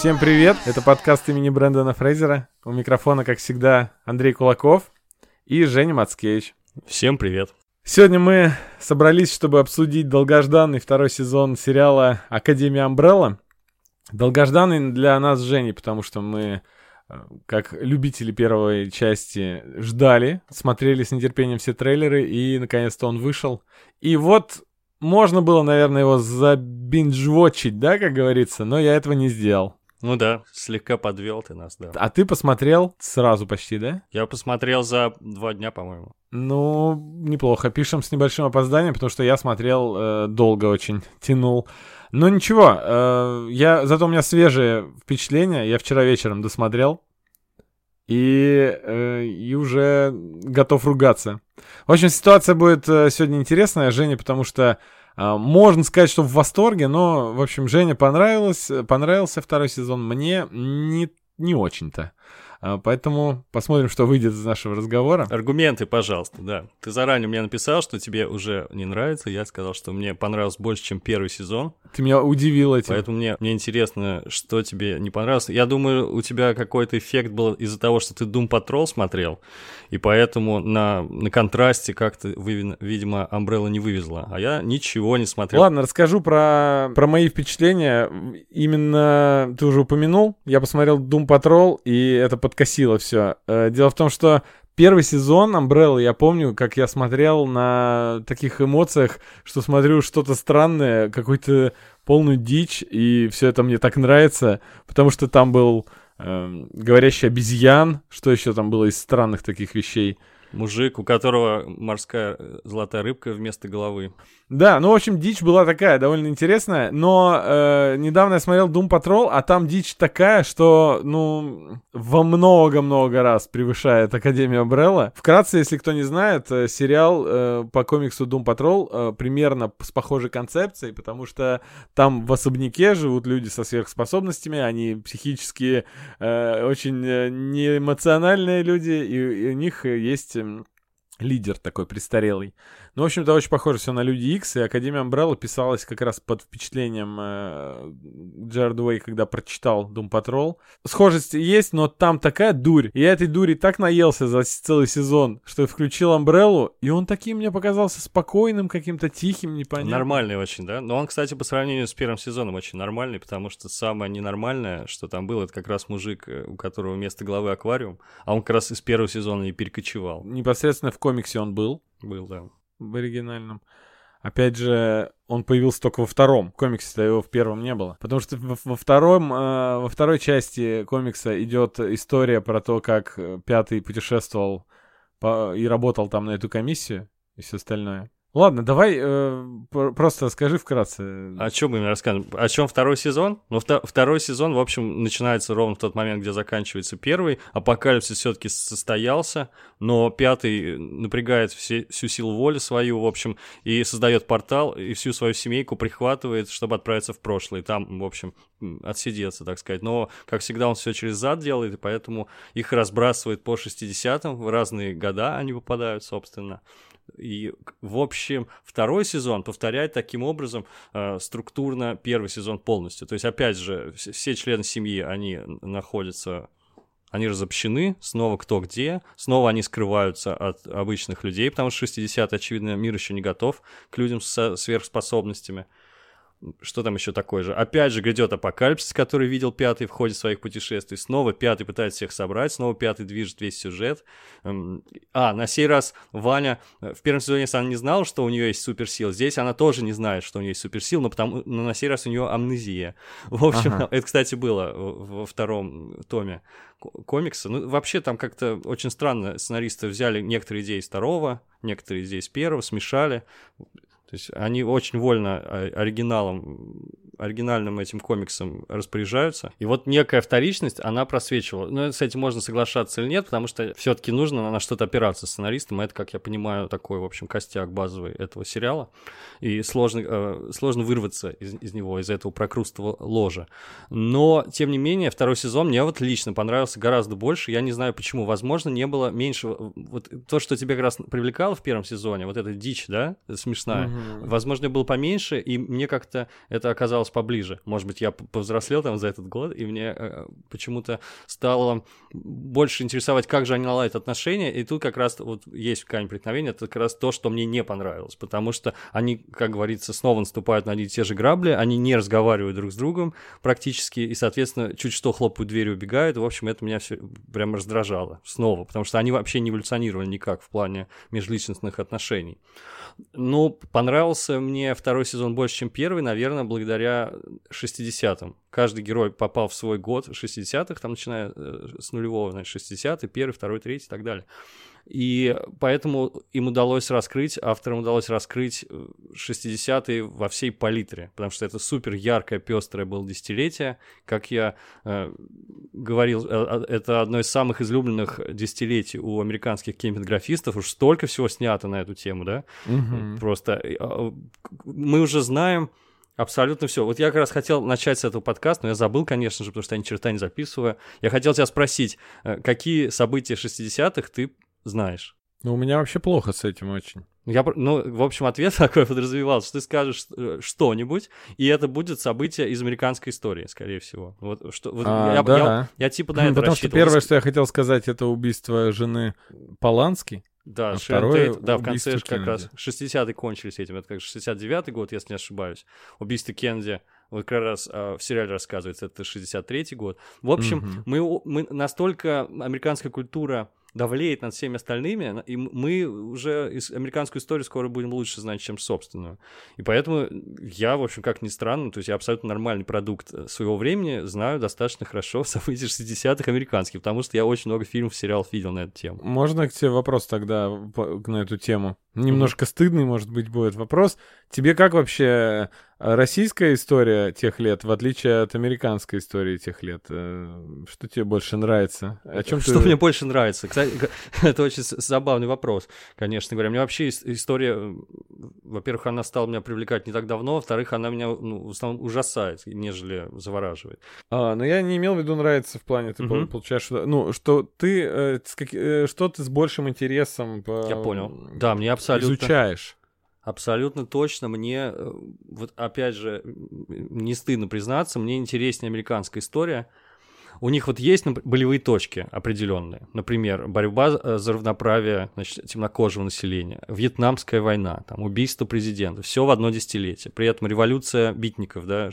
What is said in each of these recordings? Всем привет, это подкаст имени Брэндона Фрейзера. У микрофона, как всегда, Андрей Кулаков и Женя Мацкевич. Всем привет. Сегодня мы собрались, чтобы обсудить долгожданный второй сезон сериала «Академия Амбрелла». Долгожданный для нас с Женей, потому что мы, как любители первой части, ждали, смотрели с нетерпением все трейлеры, и наконец-то он вышел. И вот можно было, наверное, его забиндж-вотчить, да, как говорится, но я этого не сделал. Ну да, слегка подвел ты нас, да. А ты посмотрел сразу почти, да? Я посмотрел за 2 дня, по-моему. Ну, неплохо. Пишем с небольшим опозданием, потому что я смотрел долго очень, тянул. Но ничего, зато у меня свежие впечатления. Я вчера вечером досмотрел и уже готов ругаться. В общем, ситуация будет сегодня интересная, Женя, потому что можно сказать, что в восторге, но, в общем, Жене понравился второй сезон, мне не очень-то. Поэтому посмотрим, что выйдет из нашего разговора. Аргументы, пожалуйста, да. Ты заранее мне написал, что тебе уже не нравится. Я сказал, что мне понравилось больше, чем первый сезон. Ты меня удивил этим. Поэтому мне интересно, что тебе не понравилось. Я думаю, у тебя какой-то эффект был из-за того, что ты Doom Patrol смотрел. И поэтому на контрасте как-то, видимо, Umbrella не вывезла. А я ничего не смотрел. Ладно, расскажу про мои впечатления. Именно ты уже упомянул. Я посмотрел Doom Patrol, и это подкосило все. Дело в том, что первый сезон Umbrella, я помню, как я смотрел на таких эмоциях, что смотрю что-то странное, какую-то полную дичь, и все это мне так нравится, потому что там был говорящий обезьян, что еще там было из странных таких вещей. Мужик, у которого морская золотая рыбка вместо головы. Да, ну, в общем, дичь была такая, довольно интересная. Но недавно я смотрел Doom Patrol, а там дичь такая, что, ну, во много-много раз превышает Академию Амбрелла. Вкратце, если кто не знает, сериал по комиксу Doom Patrol примерно с похожей концепцией, потому что там в особняке живут люди со сверхспособностями, они психически очень неэмоциональные люди, и у них есть лидер такой престарелый. Ну, в общем-то, очень похоже все на Люди Икс, и Академия Амбрелла писалась как раз под впечатлением Джерард Уэй, когда прочитал Doom Patrol. Схожесть есть, но там такая дурь. И я этой дури так наелся за целый сезон, что включил Амбреллу, и он таким мне показался спокойным, каким-то тихим, непонятным. Нормальный очень, да? Но он, кстати, по сравнению с первым сезоном очень нормальный, потому что самое ненормальное, что там было, это как раз мужик, у которого вместо головы аквариум, а он как раз из первого сезона и перекочевал. Непосредственно в комиксе он был. Был, да. В оригинальном. Опять же, он появился только во втором. В комиксе-то его в первом не было. Потому что во второй части комикса идет история про то, как Пятый путешествовал и работал там на эту комиссию и все остальное. Ладно, давай просто скажи вкратце. О чем мы расскажем? О чем второй сезон? Ну, второй сезон, в общем, начинается ровно в тот момент, где заканчивается первый. Апокалипсис все-таки состоялся, но Пятый напрягает всю силу воли свою, в общем, и создает портал, и всю свою семейку прихватывает, чтобы отправиться в прошлое. Там, в общем, отсидеться, так сказать. Но, как всегда, он все через зад делает, и поэтому их разбрасывает по 60-м. В разные года они попадают, собственно. И, в общем, второй сезон повторяет таким образом структурно первый сезон полностью. То есть, опять же, все члены семьи, они находятся, они разобщены, снова кто где, снова они скрываются от обычных людей, потому что 60-е, очевидно, мир еще не готов к людям со сверхспособностями. Что там еще такое же? Опять же грядет апокалипсис, который видел Пятый в ходе своих путешествий. Снова Пятый пытается всех собрать, снова Пятый движет весь сюжет. А, на сей раз Ваня в первом сезоне она не знала, что у нее есть суперсила. Здесь она тоже не знает, что у нее есть суперсила, но на сей раз у нее амнезия. В общем, это, кстати, было во втором томе комикса. Ну, вообще там как-то очень странно сценаристы взяли некоторые идеи из второго, некоторые идеи из первого, смешали. То есть они очень вольно оригинальным этим комиксом распоряжаются. И вот некая вторичность, она просвечивала. Но с этим можно соглашаться или нет, потому что все-таки нужно на что-то опираться сценаристам. Это, как я понимаю, такой, в общем, костяк базовый этого сериала. И сложно вырваться из него, из этого прокрустово ложа. Но, тем не менее, второй сезон мне вот лично понравился гораздо больше. Я не знаю, почему. Возможно, не было меньше... Вот то, что тебя как раз привлекало в первом сезоне, вот эта дичь, да, смешная, возможно, было поменьше, и мне как-то это оказалось оказалось поближе. Может быть, я повзрослел там за этот год, и мне почему-то стало больше интересовать, как же они наладят отношения, и тут как раз вот есть камень преткновения, это как раз то, что мне не понравилось, потому что они, как говорится, снова наступают на одни и те же грабли, они не разговаривают друг с другом практически, и, соответственно, чуть что хлопают дверью, убегают, и, в общем, это меня все прям раздражало снова, потому что они вообще не эволюционировали никак в плане межличностных отношений. Ну, понравился мне второй сезон больше, чем первый, наверное, благодаря 60-м. Каждый герой попал в свой год 60-х, там, начиная с нулевого, значит, 60-й, первый, второй, третий и так далее. И поэтому авторам удалось раскрыть 60-е во всей палитре, потому что это супер яркое, пестрое было десятилетие. Как я говорил, это одно из самых излюбленных десятилетий у американских кинематографистов. Уж столько всего снято на эту тему, да? Угу. Просто мы уже знаем абсолютно все. Вот я как раз хотел начать с этого подкаста, но я забыл, конечно же, потому что я ни черта не записываю. Я хотел тебя спросить, какие события 60-х ты знаешь? Ну, у меня вообще плохо с этим очень. В общем, ответ такой подразумевался, что ты скажешь что-нибудь, и это будет событие из американской истории, скорее всего. Я типа на это потому рассчитывал. Потому что первое, что я хотел сказать, это убийство жены Полански. Да, Шэрон Тейт, да, в конце же как раз 60-е кончились этим, это как 69-й год, если не ошибаюсь. Убийство Кеннеди, вот как раз в сериале рассказывается, это 63-й год. В общем, мы настолько американская культура давлеет над всеми остальными, и мы уже американскую историю скоро будем лучше знать, чем собственную. И поэтому я, в общем, как ни странно, то есть я абсолютно нормальный продукт своего времени знаю достаточно хорошо события 60-х американских, потому что я очень много фильмов, сериалов видел на эту тему. Можно к тебе вопрос тогда на эту тему? Немножко стыдный, может быть, будет вопрос. Тебе как вообще российская история тех лет, в отличие от американской истории тех лет? Что тебе больше нравится? Что мне больше нравится? Кстати, это очень забавный вопрос, конечно говоря. Мне вообще история, во-первых, она стала меня привлекать не так давно, во-вторых, она меня в основном ужасает, нежели завораживает. Но я не имел в виду нравится в плане, ты получаешь... Ну, что ты с большим интересом... Я понял. Да, мне абсолютно... Изучаешь. Абсолютно точно. Мне, вот опять же, не стыдно признаться, мне интереснее американская история. У них вот есть болевые точки определенные. Например, борьба за равноправие, значит, темнокожего населения, Вьетнамская война, там, убийство президента. Все в одно десятилетие. При этом революция битников, да,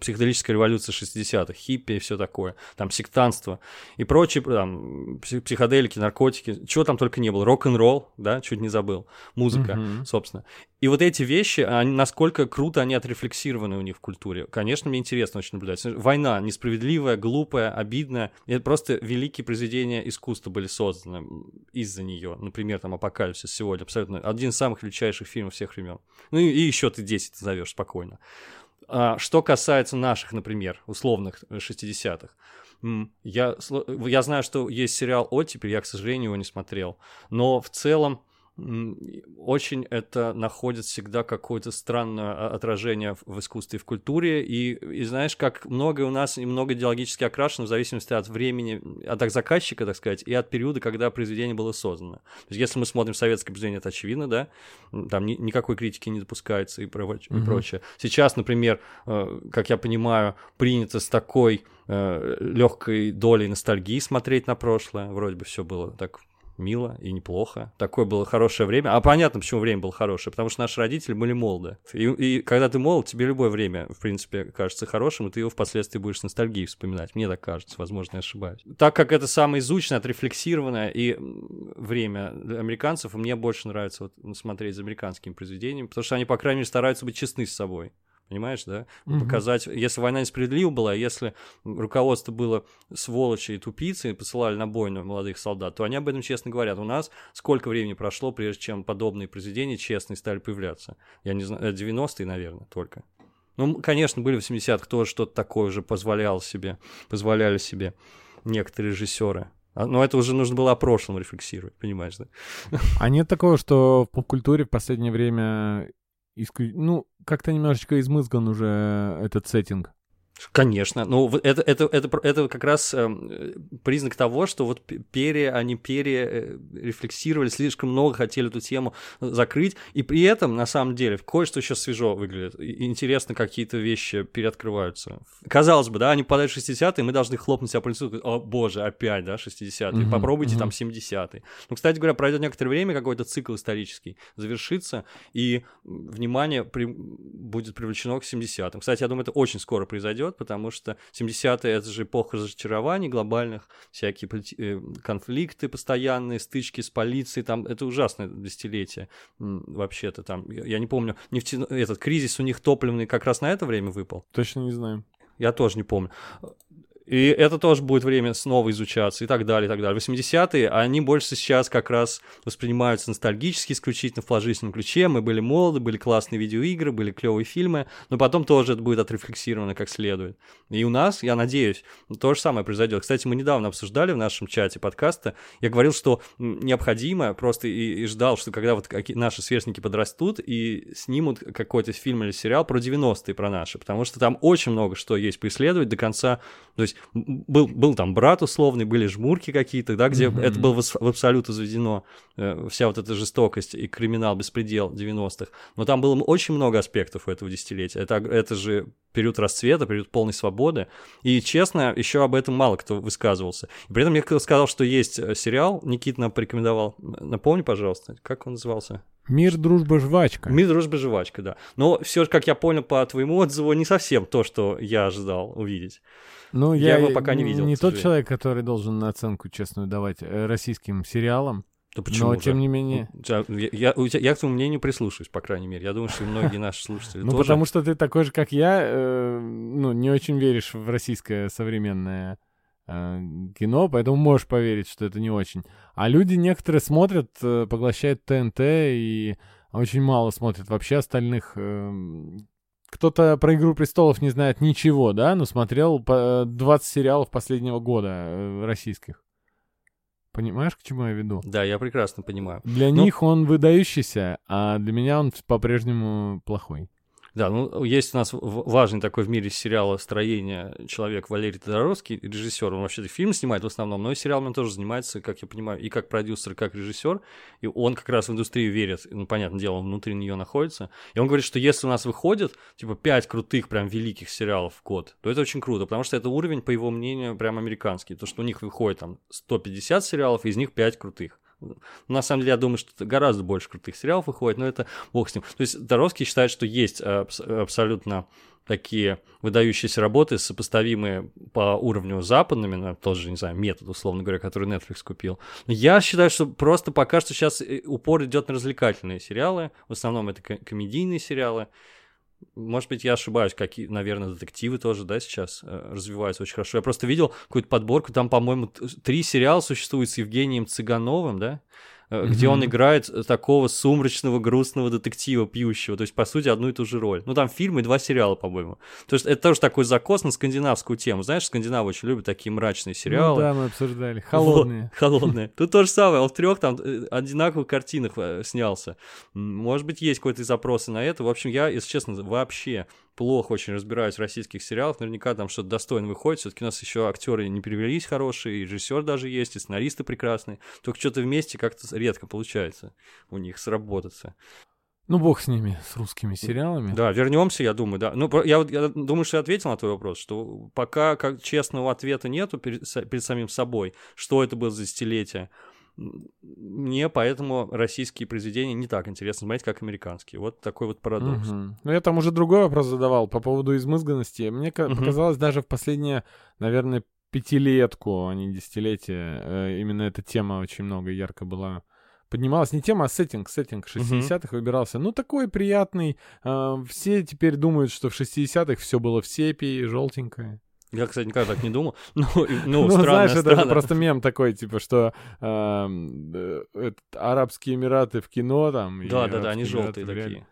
психоделическая революция 60-х, хиппи и все такое. Там сектантство и прочие там, психоделики, наркотики. Чего там только не было. Рок-н-ролл, да, чуть не забыл. Музыка, собственно. И вот эти вещи, они, насколько круто они отрефлексированы у них в культуре. Конечно, мне интересно очень наблюдать. Война несправедливая, глупая, обидная. Это просто великие произведения искусства были созданы из-за нее. Например, там «Апокалипсис» сегодня абсолютно один из самых величайших фильмов всех времен. Ну и еще ты 10 назовешь спокойно. Что касается наших, например, условных 60-х. Я знаю, что есть сериал «Оттепель», я, к сожалению, его не смотрел. Но в целом очень это находит всегда какое-то странное отражение в искусстве и в культуре, и знаешь, как многое у нас немного идеологически окрашено в зависимости от времени, от заказчика, так сказать, и от периода, когда произведение было создано. То есть, если мы смотрим советское произведение, это очевидно, да, там никакой критики не допускается и прочее. Сейчас, например, как я понимаю, принято с такой легкой долей ностальгии смотреть на прошлое, вроде бы все было так мило и неплохо. Такое было хорошее время. А понятно, почему время было хорошее. Потому что наши родители были молоды. И когда ты молод, тебе любое время, в принципе, кажется хорошим, и ты его впоследствии будешь с ностальгией вспоминать. Мне так кажется. Возможно, я ошибаюсь. Так как это самое изученное, отрефлексированное и время американцев, мне больше нравится вот смотреть за американскими произведениями, потому что они, по крайней мере, стараются быть честны с собой. Понимаешь, да? Показать, если война несправедлива была, если руководство было сволочи и тупицы, и посылали на бойню молодых солдат, то они об этом честно говорят. У нас сколько времени прошло, прежде чем подобные произведения честные стали появляться? Я не знаю, 90-е, наверное, только. Ну, конечно, были в 80-х тоже что-то такое уже позволяли себе некоторые режиссеры. Но это уже нужно было о прошлом рефлексировать, понимаешь, да? А нет такого, что в поп-культуре в последнее время... Ну, как-то немножечко измызган уже этот сеттинг. Конечно, ну это как раз признак того, что вот они перерефлексировали, слишком много хотели эту тему закрыть, и при этом, на самом деле, кое-что сейчас свежо выглядит, интересно, какие-то вещи переоткрываются. Казалось бы, да, они подают 60-е, мы должны хлопнуть себя по лицу, о боже, опять, да, 60-е, попробуйте там 70-е. Ну, кстати говоря, пройдет некоторое время, какой-то цикл исторический завершится, и внимание будет привлечено к 70-м. Кстати, я думаю, это очень скоро произойдет, потому что 70-е — это же эпоха разочарований глобальных, всякие конфликты постоянные, стычки с полицией, там, это ужасное десятилетие вообще-то там, я не помню, этот кризис у них топливный как раз на это время выпал? Точно не знаю. Я тоже не помню. И это тоже будет время снова изучаться и так далее, и так далее. 80-е, они больше сейчас как раз воспринимаются ностальгически, исключительно в положительном ключе. Мы были молоды, были классные видеоигры, были клевые фильмы, но потом тоже это будет отрефлексировано как следует. И у нас, я надеюсь, то же самое произойдет. Кстати, мы недавно обсуждали в нашем чате подкаста, я говорил, что необходимо, просто и ждал, что когда вот наши сверстники подрастут и снимут какой-то фильм или сериал про 90-е, про наши, потому что там очень много что есть поисследовать до конца, то есть был там брат условный, были жмурки какие-то, да, где это было в абсолютно заведено, вся вот эта жестокость и криминал, беспредел 90-х. Но там было очень много аспектов у этого десятилетия. Это же период расцвета, период полной свободы. И, честно, еще об этом мало кто высказывался. И при этом я сказал, что есть сериал, Никита нам порекомендовал, напомни, пожалуйста, как он назывался? «Мир, дружба, жвачка». «Мир, дружба, жвачка», да. Но все же, как я понял по твоему отзыву, не совсем то, что я ожидал увидеть. Ну, я его пока не видел. Не тот человек, который должен оценку честную давать российским сериалам. Да почему? Но, тем не менее... Я к твоему мнению прислушаюсь, по крайней мере. Я думаю, что многие наши слушатели тоже... Ну, потому что ты такой же, как я, ну, не очень веришь в российское современное кино, поэтому можешь поверить, что это не очень. А люди некоторые смотрят, поглощают ТНТ и очень мало смотрят вообще остальных. Кто-то про «Игру престолов» не знает ничего, да, но смотрел 20 сериалов последнего года российских. Понимаешь, к чему я веду? Да, я прекрасно понимаю. Для них он выдающийся, а для меня он по-прежнему плохой. Да, ну, есть у нас важный такой в мире сериала «Строение» человек Валерий Тодоровский, режиссер, он вообще-то фильм снимает в основном, но и сериалом он тоже занимается, как я понимаю, и как продюсер, и как режиссер, и он как раз в индустрию верит, ну, понятное дело, он внутри нее находится, и он говорит, что если у нас выходит, типа, 5 крутых, прям, великих сериалов в год, то это очень круто, потому что это уровень, по его мнению, прям американский, то, что у них выходит, там, 150 сериалов, из них 5 крутых. На самом деле, я думаю, что гораздо больше крутых сериалов выходит, но это бог с ним. То есть Доровский считает, что есть абсолютно такие выдающиеся работы, сопоставимые по уровню западными, на тот же, не знаю, метод, условно говоря, который Netflix купил. Но я считаю, что просто пока что сейчас упор идет на развлекательные сериалы, в основном это комедийные сериалы. Может быть, я ошибаюсь, какие, наверное, детективы тоже, да, сейчас развиваются очень хорошо. Я просто видел какую-то подборку, там, по-моему, 3 сериала существуют с Евгением Цыгановым, да, где он играет такого сумрачного, грустного детектива пьющего, то есть, по сути, одну и ту же роль. Ну, там фильм и 2 сериала, по-моему. То есть, это тоже такой закос на скандинавскую тему. Знаешь, скандинавы очень любят такие мрачные сериалы. Ну, да, мы обсуждали. Холодные. Холодные. Тут то же самое. Он в 3 там одинаковых картинах снялся. Может быть, есть какой-то запрос на это. В общем, я, если честно, вообще плохо очень разбираюсь в российских сериалах. Наверняка там что-то достойное выходит. Все-таки у нас еще актеры не перевелись хорошие, и режиссер даже есть, и сценаристы прекрасные. Только что-то вместе как-то редко получается у них сработаться. Ну, бог с ними, с русскими сериалами. Да, вернемся, я думаю, да. Ну, я думаю, что я ответил на твой вопрос, что пока честного ответа нету перед самим собой, что это было за десятилетие. Мне поэтому российские произведения не так интересно смотреть, как американские. Вот такой вот парадокс. Ну, я там уже другой вопрос задавал по поводу измызганности. Мне показалось, даже в последнее, наверное, пятилетку, а не десятилетие, именно эта тема очень много ярко была. Поднималась не тема, а сеттинг 60-х выбирался. Ну, такой приятный. Все теперь думают, что в 60-х все было в сепии, желтенькое. Я, кстати, никогда так не думал. Ну, знаешь, это просто мем такой, типа, что Арабские Эмираты в кино там. Да, они желтые такие.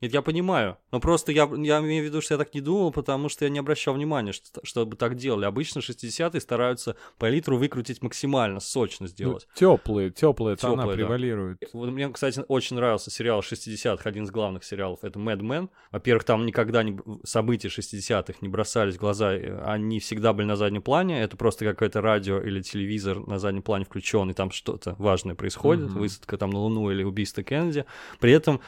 Нет, я понимаю, но просто я имею в виду, что я так не думал, потому что я не обращал внимания, чтобы так делали. Обычно 60-е стараются палитру выкрутить максимально, сочно сделать. Ну, теплые тона превалируют. Да. Вот мне, кстати, очень нравился сериал 60-х, один из главных сериалов, это «Мэд Мэн». Во-первых, там никогда события 60-х не бросались в глаза, они всегда были на заднем плане, это просто какое-то радио или телевизор на заднем плане включен, и там что-то важное происходит, высадка там на Луну или убийство Кеннеди. При этом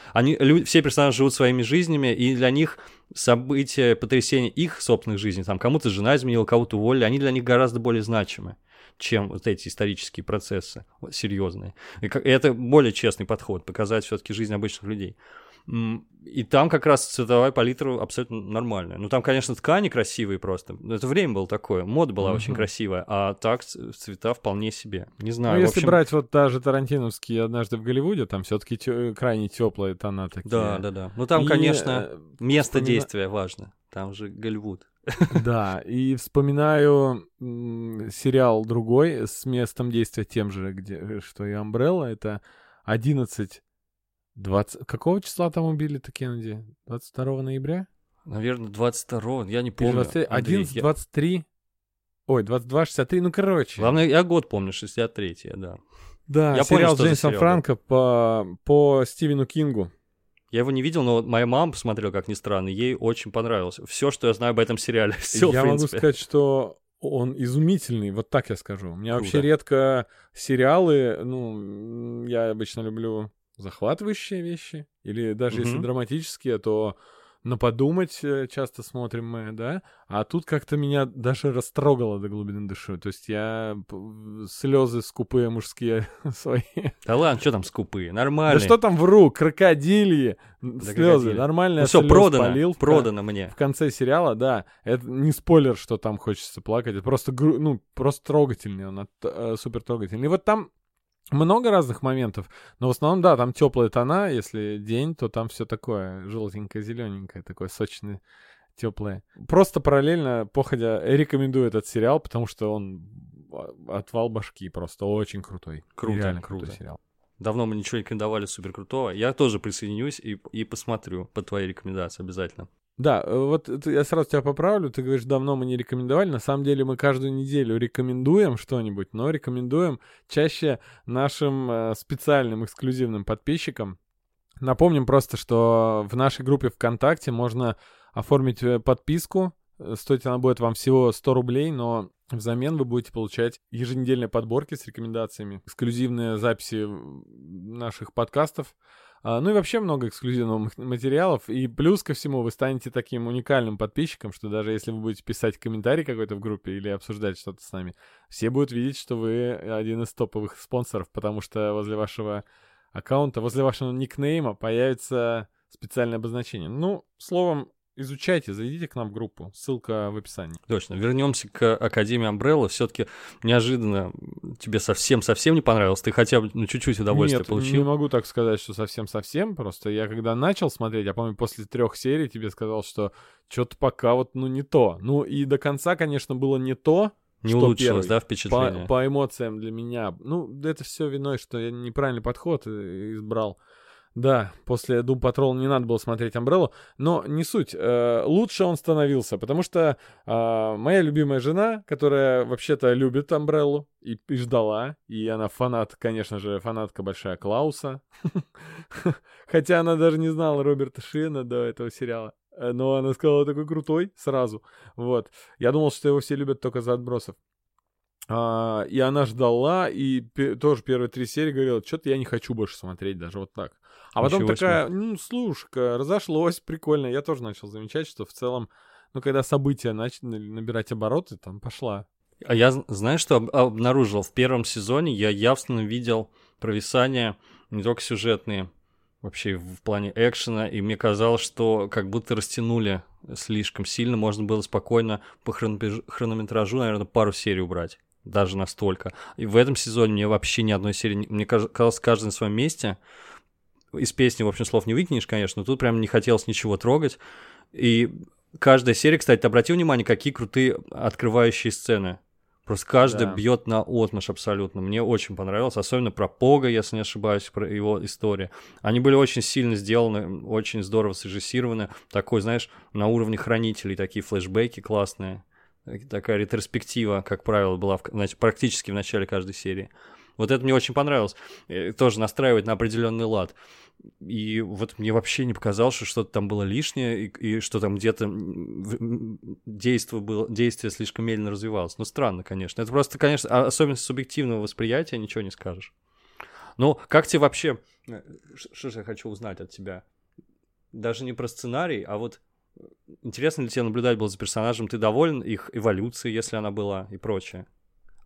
все персонажи живут своими жизнями, и для них события, потрясения их собственных жизней, там кому-то жена изменила, кого-то уволили, они для них гораздо более значимы, чем вот эти исторические процессы серьезные. И это более честный подход, показать все-таки жизнь обычных людей. И там как раз цветовая палитра абсолютно нормальная. Ну, там, конечно, ткани красивые просто. Это время было такое. Мода была очень красивая, а так цвета вполне себе. Не знаю. Ну, если брать вот даже тарантиновские «Однажды в Голливуде», там все-таки крайне теплые тона такие. Да. Ну, там, конечно, место действия важно. Там же Голливуд. Да, и вспоминаю сериал другой с местом действия тем же, что и «Амбрелла». Это 11... 20... Какого числа там убили-то Кеннеди? 22 ноября? Наверное, 22, я не помню. 11, 23... Ой, 22, 63, ну, короче. Главное, я год помню, 63, да. Да, я сериал Джеймса Франко по Стивену Кингу. Я его не видел, но моя мама посмотрела, как ни странно, ей очень понравилось. Все, что я знаю об этом сериале. Всё, я могу сказать, что... Он изумительный, вот так я скажу. У меня вообще редко сериалы, ну, я обычно люблю захватывающие вещи, или даже если драматические, то на подумать часто смотрим мы, да? А тут как-то меня даже растрогало до глубины души. То есть я слезы скупые мужские свои. Да ладно, что там скупые? Нормально. Да что там вру? Крокодильи слезы. Нормально. Ну все, продано мне. В конце сериала, да. Это не спойлер, что там хочется плакать. Это просто, ну, просто трогательный он, супер трогательный. И вот там много разных моментов, но в основном, да, там теплые тона, если день, то там все такое желтенькое-зелененькое, такое сочное, теплое. Просто параллельно, походя, рекомендую этот сериал, потому что он отвал башки, просто очень крутой. Круто. Сериал. Давно мы ничего не рекомендовали суперкрутого. Я тоже присоединюсь и посмотрю по твоей рекомендации обязательно. Да, вот я сразу тебя поправлю, ты говоришь, давно мы не рекомендовали, на самом деле мы каждую неделю рекомендуем что-нибудь, но рекомендуем чаще нашим специальным эксклюзивным подписчикам. Напомним просто, что в нашей группе ВКонтакте можно оформить подписку, стоить она будет вам всего 100 рублей, но взамен вы будете получать еженедельные подборки с рекомендациями, эксклюзивные записи наших подкастов. Ну и вообще много эксклюзивного материалов. И плюс ко всему вы станете таким уникальным подписчиком, что даже если вы будете писать комментарий какой-то в группе или обсуждать что-то с нами, все будут видеть, что вы один из топовых спонсоров, потому что возле вашего аккаунта, возле вашего никнейма появится специальное обозначение. Ну, словом, изучайте, зайдите к нам в группу, ссылка в описании. Точно, вернемся к Академии Амбрелла. Все-таки неожиданно тебе совсем-совсем не понравилось? Ты хотя бы чуть-чуть удовольствия получил? Нет, не могу так сказать, что совсем-совсем. Просто я когда начал смотреть, я помню, после 3 серий тебе сказал, что что-то пока вот, ну, не то. Ну, и до конца, конечно, было не то. Не улучшилось, да, впечатление? По эмоциям для меня. Ну, это все виной, что я неправильный подход избрал. Да, после Doom Patrol не надо было смотреть «Амбреллу», но не суть. Лучше он становился, потому что моя любимая жена, которая вообще-то любит «Амбреллу» и ждала, и она фанат, конечно же, фанатка большая Клауса, хотя она даже не знала Роберта Шина до этого сериала, но она сказала, такой крутой сразу. Вот, я думал, что его все любят только за отбросов. И она ждала, и тоже первые 3 серии говорила, что-то я не хочу больше смотреть, даже вот так. А потом такая, ну, слушай-ка, разошлось, прикольно. Я тоже начал замечать, что в целом, ну, когда события начали набирать обороты, там пошла. А я, знаешь, что обнаружил? В первом сезоне я явственно видел провисания не только сюжетные, вообще в плане экшена, и мне казалось, что как будто растянули слишком сильно, можно было спокойно по хронометражу, наверное, пару серий убрать. Даже настолько. И в этом сезоне мне вообще ни одной серии... Мне казалось, каждый на своем месте. Из песни, в общем, слов не выкинешь, конечно, но тут прям не хотелось ничего трогать. И каждая серия, кстати, обрати внимание, какие крутые открывающие сцены. Просто каждый бьет на отмашь абсолютно. Мне очень понравилось, особенно про Пога, если не ошибаюсь, про его историю. Они были очень сильно сделаны, очень здорово срежиссированы. Такой, знаешь, на уровне Хранителей, такие флешбеки классные. Такая ретроспектива, как правило, была практически в начале каждой серии. Вот это мне очень понравилось. Тоже настраивать на определенный лад. И вот мне вообще не показалось, что что-то там было лишнее, и что там где-то действие слишком медленно развивалось. Ну, странно, конечно. Это просто, конечно, особенность субъективного восприятия, ничего не скажешь. Ну, как тебе вообще... Что же я хочу узнать от тебя? Даже не про сценарий, а вот интересно ли тебе наблюдать было за персонажем? Ты доволен их эволюцией, если она была, и прочее?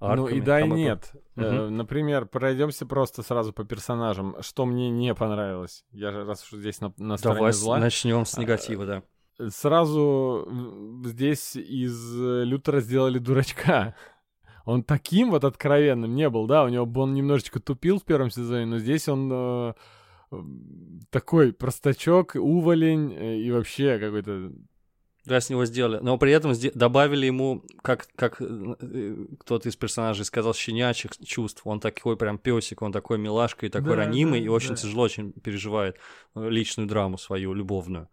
Арками, ну и да, и нет. Например, пройдемся просто сразу по персонажам. Что мне не понравилось? Я же раз уж здесь на стороне зла. Начнем с негатива, да. Сразу здесь из Лютера сделали дурачка. Он таким вот откровенным не был, да? У него он немножечко тупил в первом сезоне, но здесь он такой простачок, уволень и вообще какой-то... Да, с него сделали. Но при этом добавили ему, как кто-то из персонажей сказал, щенячьих чувств. Он такой прям песик, он такой милашка и такой ранимый, и очень тяжело очень переживает личную драму свою, любовную.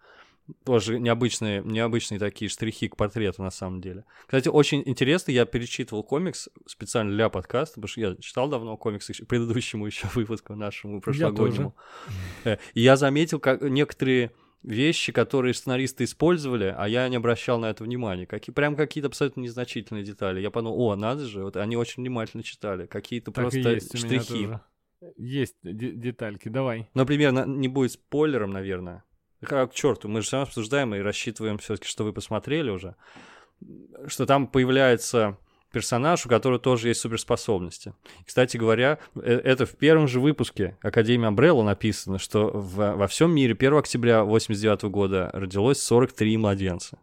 Тоже необычные такие штрихи к портрету на самом деле. Кстати, очень интересно, я перечитывал комикс специально для подкаста, потому что я читал давно комикс предыдущему еще выпуску нашему прошлогоднему. И я заметил, как некоторые вещи, которые сценаристы использовали, а я не обращал на это внимания. Прям какие-то абсолютно незначительные детали. Я подумал, надо же, вот они очень внимательно читали. Какие-то так просто есть, штрихи. Есть детальки, давай. Например, не будет спойлером, наверное. К черту, мы же все равно обсуждаем и рассчитываем все-таки, что вы посмотрели уже. Что там появляется персонаж, у которого тоже есть суперспособности. Кстати говоря, это в первом же выпуске Академии Амбрелла написано, что во всем мире 1 октября 1989 года родилось 43 младенца.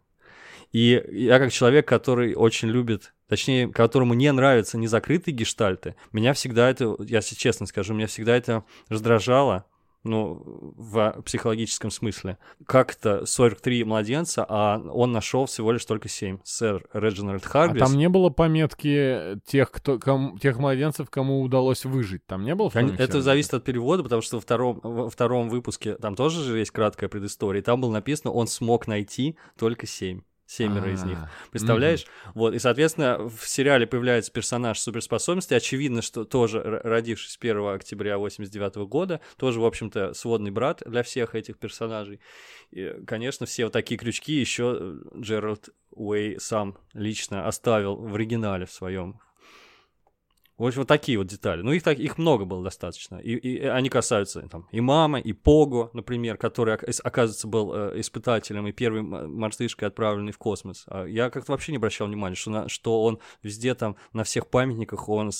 И я как человек, который очень любит, точнее, которому не нравятся незакрытые гештальты, меня всегда это, я честно скажу, меня всегда это раздражало, ну, в психологическом смысле. Как-то 43 младенца, а он нашел всего лишь только 7. Сэр Реджинальд Харгривс. А там не было пометки тех младенцев, кому удалось выжить? Там не было? Это зависит от перевода, потому что во втором выпуске там тоже же есть краткая предыстория, и там было написано, он смог найти только 7. Семеро из них. Представляешь? Вот. И, соответственно, в сериале появляется персонаж с суперспособностью. Очевидно, что тоже родившись 1 октября 1989 года, тоже, в общем-то, сводный брат для всех этих персонажей. И, конечно, все вот такие крючки еще Джерард Уэй сам лично оставил в оригинале в своем. В общем, вот такие вот детали. Ну, их много было достаточно. И они касаются там, и мамы, и Пого, например, который, оказывается, был испытателем и первой мартышкой, отправленной в космос. Я как-то вообще не обращал внимания, что он везде там, на всех памятниках, он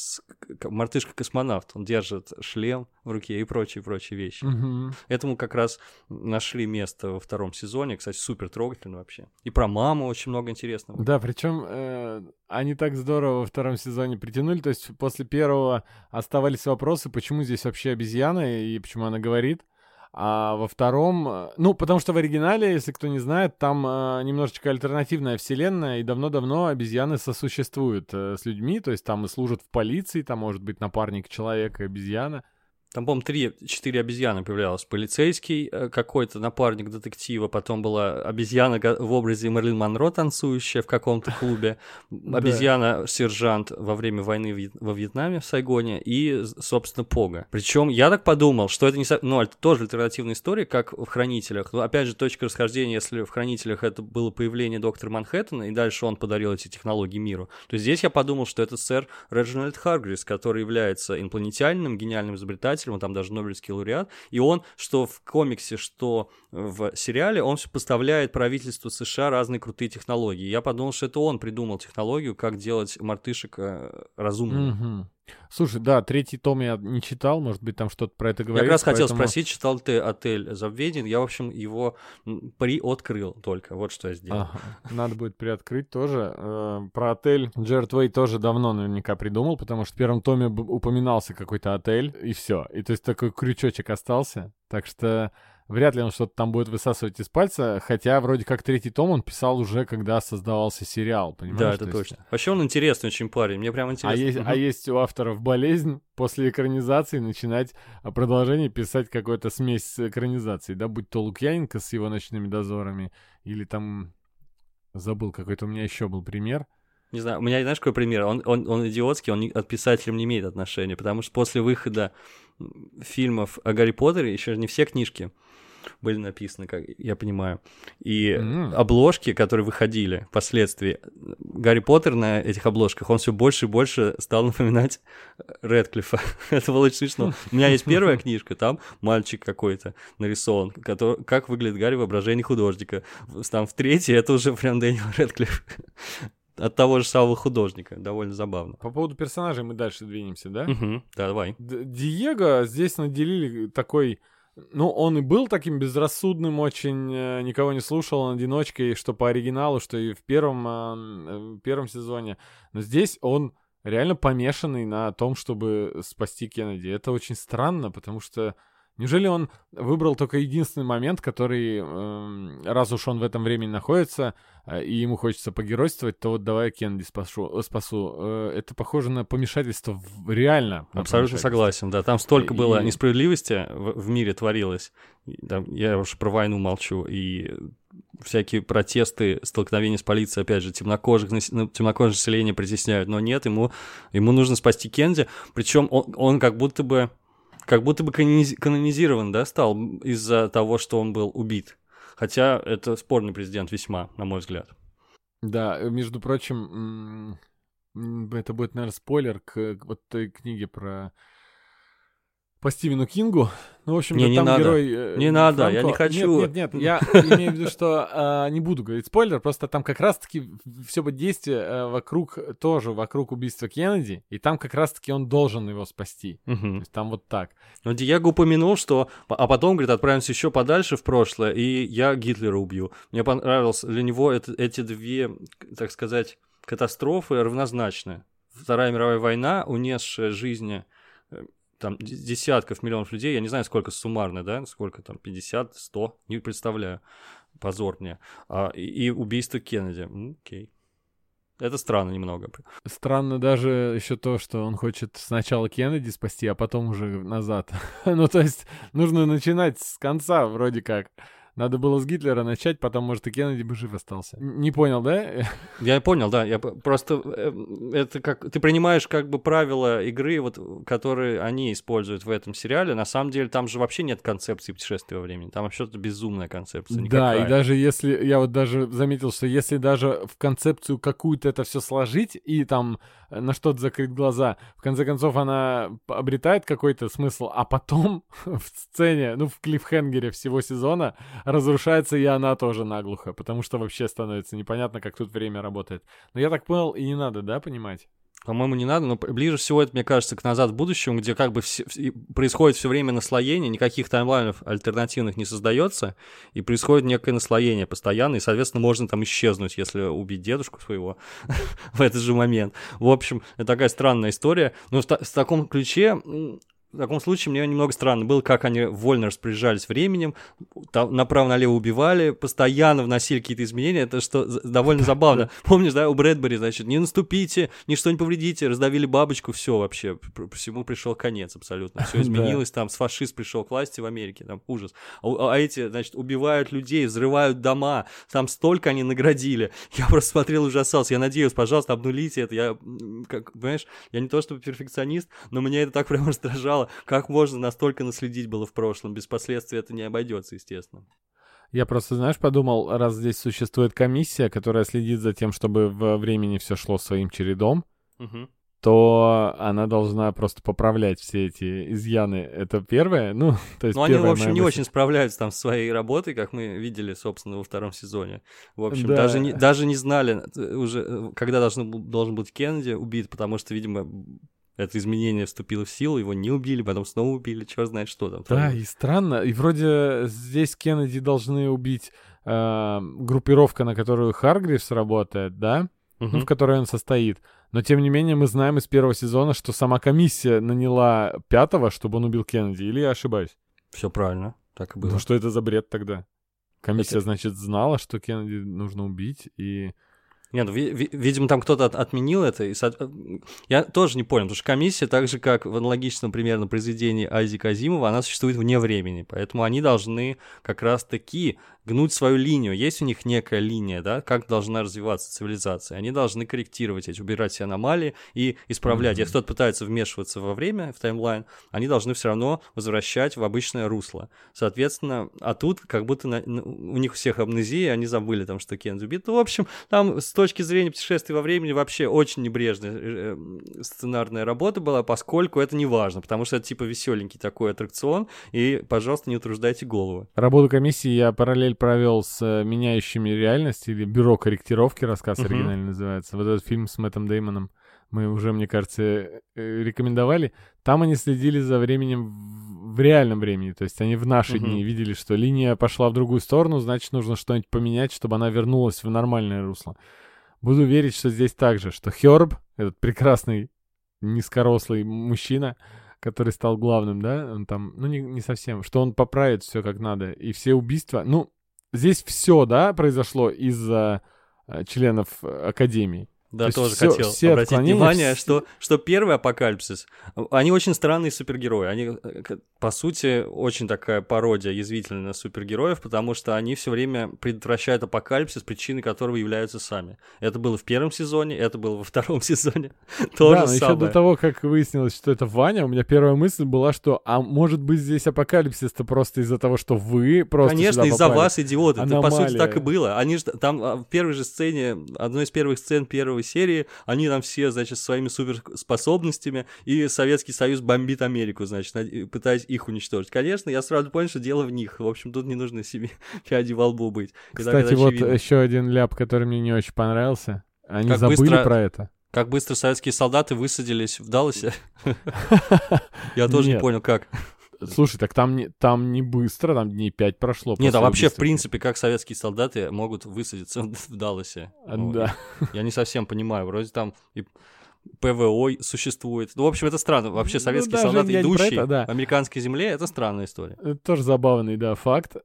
мартышка-космонавт. Он держит шлем в руке и прочие вещи. Угу. Этому как раз нашли место во втором сезоне. Кстати, супер трогательно вообще. И про маму очень много интересного. Да, причем они так здорово во втором сезоне притянули. То есть после первого оставались вопросы, почему здесь вообще обезьяна и почему она говорит. А во втором... Ну, потому что в оригинале, если кто не знает, там немножечко альтернативная вселенная, и давно-давно обезьяны сосуществуют с людьми, то есть там и служат в полиции, там может быть напарник человека, обезьяна. Там, по-моему, 3-4 обезьяны появлялось. Полицейский, какой-то напарник детектива, потом была обезьяна в образе Мерлин Монро, танцующая в каком-то клубе, обезьяна-сержант во время войны во Вьетнаме, в Сайгоне, и, собственно, Пога. Причем я так подумал, что это не... Ну, это тоже альтернативная история, как в «Хранителях». Но, опять же, точка расхождения, если в «Хранителях» это было появление доктора Манхэттена, и дальше он подарил эти технологии миру, то здесь я подумал, что это сэр Реджинальд Харгривс, который является инопланетянином, гениальным изобретателем, он там даже Нобелевский лауреат, и он, что в комиксе, что в сериале, он все поставляет правительству США разные крутые технологии. Я подумал, что это он придумал технологию, как делать мартышек разумными. Угу. Слушай, да, 3-й том я не читал, может быть, там что-то про это говорится. Я как раз хотел спросить, читал ты «Отель Забведен», я, в общем, его приоткрыл только, вот что я сделал. Ага. Надо будет приоткрыть тоже. Про отель Джерард Уэй тоже давно наверняка придумал, потому что в первом томе упоминался какой-то отель, и все. И то есть такой крючочек остался, так что... вряд ли он что-то там будет высасывать из пальца, хотя вроде как третий том он писал уже, когда создавался сериал, понимаешь? Да, это точно. Вообще он интересный очень парень, мне прям интересно. А есть у авторов болезнь после экранизации начинать продолжение писать какую-то смесь с экранизацией, да, будь то Лукьяненко с его «Ночными дозорами», или там, забыл, какой-то у меня еще был пример. Не знаю, у меня, знаешь, какой пример? Он идиотский, он от писателя не имеет отношения, потому что после выхода фильмов о Гарри Поттере еще не все книжки были написаны, как я понимаю. И обложки, которые выходили впоследствии, Гарри Поттер на этих обложках, он все больше и больше стал напоминать Рэдклиффа. Это было очень смешно. У меня есть первая книжка, там мальчик какой-то нарисован, который, как выглядит Гарри в воображении художника. Там в третьей это уже прям Дэниел Рэдклифф. От того же самого художника. Довольно забавно. По поводу персонажей мы дальше двинемся, да? Угу, да, давай. Диего здесь наделили такой... Ну, он и был таким безрассудным очень, никого не слушал, он одиночкой, что по оригиналу, что и в первом сезоне. Но здесь он реально помешанный на том, чтобы спасти Кеннеди. Это очень странно, потому что... Неужели он выбрал только единственный момент, который, раз уж он в этом времени находится, и ему хочется погеройствовать, то вот давай Кеннеди спасу. Это похоже на помешательство реально. Абсолютно согласен, да. Там столько было несправедливости в мире творилось. Я уж про войну молчу. И всякие протесты, столкновения с полицией, опять же, темнокожих население притесняют. Но нет, ему нужно спасти Кеннеди. Причем он как будто бы канонизирован, да, стал из-за того, что он был убит. Хотя это спорный президент весьма, на мой взгляд. Да, между прочим, это будет, наверное, спойлер к вот той книге по Стивену Кингу. Ну, в общем, там герой... Не надо, я не хочу. Нет, я имею в виду, что не буду говорить спойлер, просто там как раз-таки все действие вокруг убийства Кеннеди, и там как раз-таки он должен его спасти. То есть там вот так. Но Диего упомянул, что... А потом, говорит, отправимся еще подальше в прошлое, и я Гитлера убью. Мне понравилось, для него эти две, так сказать, катастрофы равнозначны. Вторая мировая война, унесшая жизни... там десятков миллионов людей, я не знаю, сколько суммарно, да, сколько там, 50, 100, не представляю, позор мне, и убийство Кеннеди, окей. Это странно немного. Странно даже еще то, что он хочет сначала Кеннеди спасти, а потом уже назад. Ну, то есть, нужно начинать с конца вроде как. Надо было с Гитлера начать, потом, может, и Кеннеди бы жив остался. Не понял, да? Я понял, да. Я просто... Это как... Ты принимаешь как бы правила игры, вот, которые они используют в этом сериале. На самом деле там же вообще нет концепции путешествия во времени. Там вообще-то безумная концепция. Никакая. Да, и даже если... Я вот даже заметил, что если даже в концепцию какую-то это все сложить и там на что-то закрыть глаза, в конце концов она обретает какой-то смысл, а потом в сцене, ну, в клиффхенгере всего сезона... разрушается и она тоже наглухо, потому что вообще становится непонятно, как тут время работает. Но я так понял, и не надо, да, понимать? По-моему, не надо, но ближе всего это, мне кажется, к «Назад в будущем», где как бы происходит все время наслоение, никаких таймлайнов альтернативных не создается, и происходит некое наслоение постоянно, и, соответственно, можно там исчезнуть, если убить дедушку своего в этот же момент. В общем, это такая странная история, но в таком ключе... В таком случае мне немного странно было, как они вольно распоряжались временем, направо-налево убивали, постоянно вносили какие-то изменения, это что довольно забавно. Помнишь, да, у Брэдбери, значит, не наступите, ничто не повредите, раздавили бабочку, все вообще, всему пришел конец абсолютно, все изменилось, там, с фашист пришел к власти в Америке, там, ужас. А эти, значит, убивают людей, взрывают дома, там столько они наградили, я просто смотрел и ужасался, я надеюсь, пожалуйста, обнулите это, я, как, понимаешь, я не то чтобы перфекционист, но меня это так прям раздражало. Как можно настолько наследить было в прошлом? Без последствий это не обойдется, естественно. Я просто, знаешь, подумал, раз здесь существует комиссия, которая следит за тем, чтобы во времени все шло своим чередом, то она должна просто поправлять все эти изъяны. Это первое, ну, то есть... Ну, они, в общем, не очень справляются там со своей работой, как мы видели, собственно, во втором сезоне. В общем, да. даже не знали уже, когда должен быть Кеннеди убит, потому что, видимо... Это изменение вступило в силу, его не убили, потом снова убили, чёрт знает что там. Да, и странно, и вроде здесь Кеннеди должны убить группировка, на которую Харгривс работает, да? Ну, в которой он состоит. Но, тем не менее, мы знаем из первого сезона, что сама комиссия наняла Пятого, чтобы он убил Кеннеди, или я ошибаюсь? Все правильно. Так и было. Ну что это за бред тогда? Комиссия, это... значит, знала, что Кеннеди нужно убить, и... Нет, видимо, там кто-то отменил это. И я тоже не понял, потому что комиссия, так же, как в аналогичном примерно произведении Айзека Азимова, она существует вне времени, поэтому они должны как раз-таки гнуть свою линию. Есть у них некая линия, да, как должна развиваться цивилизация. Они должны корректировать эти, убирать все аномалии и исправлять. Mm-hmm. Если кто-то пытается вмешиваться во время, в таймлайн, они должны все равно возвращать в обычное русло. Соответственно, а тут как будто у них у всех амнезия, они забыли там, что Кеннеди убит. В общем, там с точки зрения путешествий во времени вообще очень небрежная сценарная работа была, поскольку это не важно, потому что это типа веселенький такой аттракцион, и, пожалуйста, не утруждайте голову. Работу комиссии я параллель провел с «Меняющими реальность» или «Бюро корректировки», рассказ оригинально называется. Вот этот фильм с Мэттом Дэймоном мы уже, мне кажется, рекомендовали. Там они следили за временем в реальном времени, то есть они в наши дни видели, что линия пошла в другую сторону, значит, нужно что-нибудь поменять, чтобы она вернулась в нормальное русло. Буду верить, что здесь так же, что Хёрб, этот прекрасный низкорослый мужчина, который стал главным, да, он там, ну, не совсем, что он поправит все как надо, и все убийства, ну, здесь все, да, произошло из-за членов Академии. Да, то тоже все, хотел все обратить внимание, что первый «Апокалипсис», они очень странные супергерои, они, по сути, очень такая пародия язвительная на супергероев, потому что они все время предотвращают апокалипсис, причины которого являются сами. Это было в первом сезоне, это было во втором сезоне, то же самое. Да, но еще до того, как выяснилось, что это Ваня, у меня первая мысль была, что, а может быть, здесь апокалипсис-то просто из-за того, что вы просто конечно, из-за вас, идиоты, это, по сути, так и было. Они же там в первой же сцене, одной из первых сцен первого серии, они там все, значит, своими суперспособностями, и Советский Союз бомбит Америку, значит, пытаясь их уничтожить. Конечно, я сразу понял, что дело в них. В общем, тут не нужно себе пядей во лбу быть. Кстати, вот еще один ляп, который мне не очень понравился. Они забыли про это. Как быстро советские солдаты высадились в Далласе. Я тоже не понял, как. Слушай, так там не быстро, там дней 5 прошло. Нет, а вообще, в принципе, как советские солдаты могут высадиться в Далласе? Да. Я не совсем понимаю, вроде там и ПВО существует. Ну, в общем, это странно. Вообще, советские солдаты, идущие в американской земле, это странная история. Это тоже забавный, да, факт.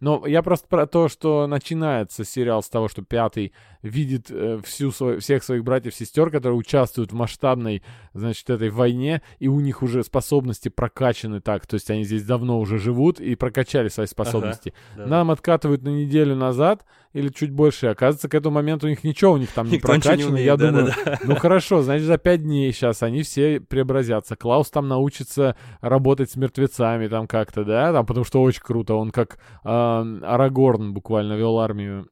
Но я просто про то, что начинается сериал с того, что Пятый видит всех своих братьев-сестер, которые участвуют в масштабной, значит, этой войне, и у них уже способности прокачаны так, то есть они здесь давно уже живут и прокачали свои способности. Ага, да. Нам откатывают на неделю назад или чуть больше, оказывается, к этому моменту у них ничего у них там не прокачано. Я думаю, ну хорошо, значит, за 5 дней сейчас они все преобразятся. Клаус там научится работать с мертвецами там как-то, да, там, потому что очень круто, он как Арагорн буквально вел армию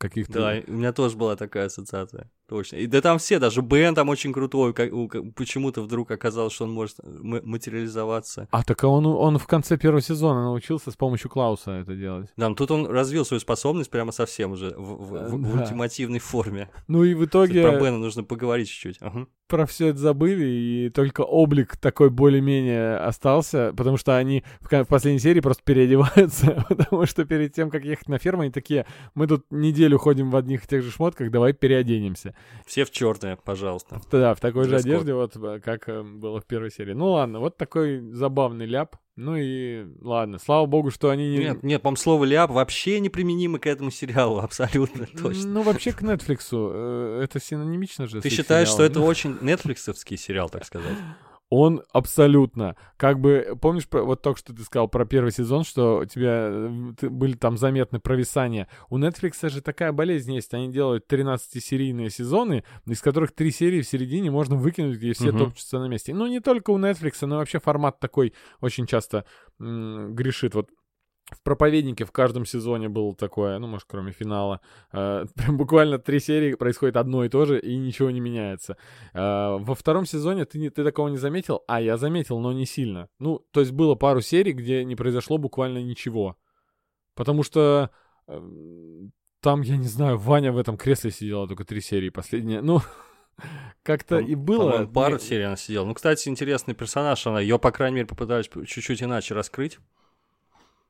каких-то... Да, у меня тоже была такая ассоциация, точно. И да там все, даже Бен там очень крутой, почему-то вдруг оказалось, что он может материализоваться. А, так он в конце первого сезона научился с помощью Клауса это делать. Да, но тут он развил свою способность прямо совсем уже в ультимативной форме. Ну и в итоге... Про Бена нужно поговорить чуть-чуть. Ага. Про все это забыли, и только облик такой более-менее остался, потому что они в последней серии просто переодеваются, потому что перед тем, как ехать на ферму, они такие, мы тут неделю ходим в одних и тех же шмотках, давай переоденемся. Все в черное, пожалуйста. Да, в такой же одежде, вот как было в первой серии. Ну ладно, вот такой забавный ляп. Ну и ладно, слава богу, что они не... Нет, по-моему, слово «ляп» вообще неприменимо к этому сериалу, абсолютно точно. Ну, вообще к Нетфликсу, это синонимично же. Ты считаешь, что это очень нетфликсовский сериал, так сказать? Он абсолютно, как бы, помнишь, вот только что ты сказал про первый сезон, что у тебя были там заметны провисания. У Netflix же такая болезнь есть, они делают 13-серийные сезоны, из которых 3 серии в середине можно выкинуть, где все топчутся на месте. Ну, не только у Netflix, но вообще формат такой очень часто грешит, вот. В «Проповеднике» в каждом сезоне было такое, ну, может, кроме финала. Прям буквально 3 серии происходит одно и то же, и ничего не меняется. Во втором сезоне ты такого не заметил? А, я заметил, но не сильно. Ну, то есть было пару серий, где не произошло буквально ничего. Потому что... Там, я не знаю, Ваня в этом кресле сидела, только 3 серии последние. Ну... Как-то там, и было. Пару серий она сидела. Ну, кстати, интересный персонаж она. Ее, по крайней мере, попытались чуть-чуть иначе раскрыть.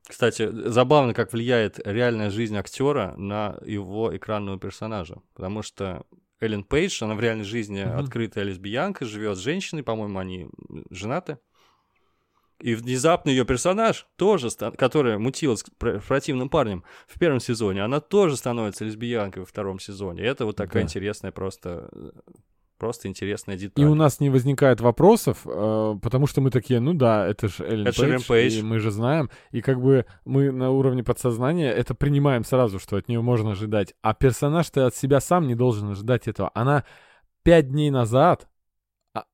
Кстати, забавно, как влияет реальная жизнь актера на его экранного персонажа, потому что Эллен Пейдж, она в реальной жизни открытая лесбиянка, живет с женщиной, по-моему, они женаты. И внезапно ее персонаж тоже, которая мутилась противным парнем в первом сезоне, она тоже становится лесбиянкой во втором сезоне. Это вот такая интересная просто интересная деталь. И у нас не возникает вопросов, потому что мы такие, ну да, это же Эллен Пейдж, и мы же знаем. И как бы мы на уровне подсознания это принимаем сразу, что от нее можно ожидать. А персонаж-то от себя сам не должен ожидать этого. Она 5 дней назад...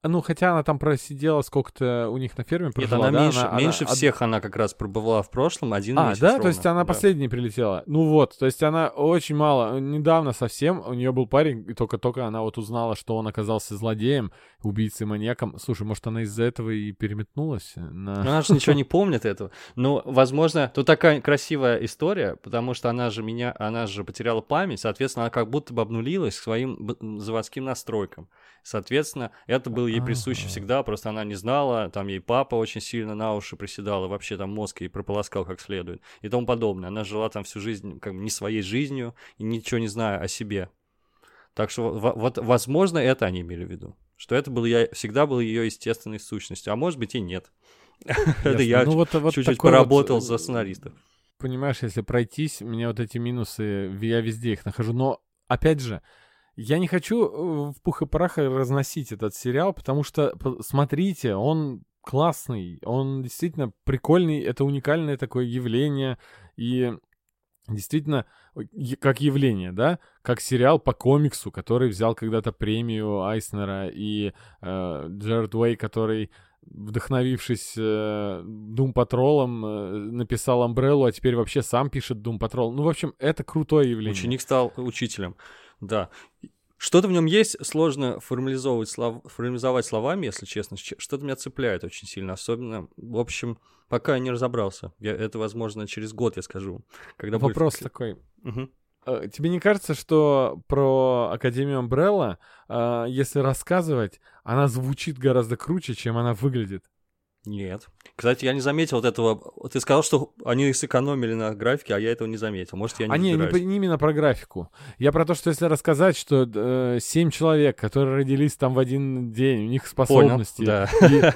Ну, хотя она там просидела сколько-то у них на ферме прожила. Нет, она меньше всех она как раз пробывала в прошлом, 1 месяц да? Ровно. То есть она последней прилетела. Ну вот, то есть она очень мало. Недавно совсем у нее был парень, и только-только она вот узнала, что он оказался злодеем, убийцей, маньяком. Слушай, может, она из-за этого и переметнулась? Она же ничего не помнит этого. Ну, возможно, тут такая красивая история, потому что она же потеряла память, соответственно, она как будто бы обнулилась к своим заводским настройкам. Соответственно, это было ей присуще всегда, просто она не знала, там ей папа очень сильно на уши приседал, и вообще там мозг ей прополоскал как следует и тому подобное. Она жила там всю жизнь как бы не своей жизнью и ничего не зная о себе. Так что вот, возможно, это они имели в виду, что это всегда была ее естественной сущностью, а может быть и нет. Это я чуть-чуть поработал за сценариста. Понимаешь, если пройтись, мне вот эти минусы, я везде их нахожу, но опять же, я не хочу в пух и прах разносить этот сериал, потому что, смотрите, он классный, он действительно прикольный, это уникальное такое явление, и действительно, как явление, да, как сериал по комиксу, который взял когда-то премию Айснера, и Джерард Уэй, который, вдохновившись Doom Patrol'ом, написал Амбреллу, а теперь вообще сам пишет Doom Patrol. Ну, в общем, это крутое явление. Ученик стал учителем. Да. Что-то в нем есть, сложно формализовать словами, если честно. Что-то меня цепляет очень сильно, особенно, в общем, пока я не разобрался. Это, возможно, через год я скажу. Когда вопрос будет... такой. Угу. Тебе не кажется, что про Академию Амбрелла, если рассказывать, она звучит гораздо круче, чем она выглядит? Нет. Кстати, я не заметил вот этого. Ты сказал, что они их сэкономили на графике, а я этого не заметил. Может, я не разбираюсь. А не именно про графику. Я про то, что если рассказать, что 7 человек, которые родились там в один день, у них способности. Понял, да.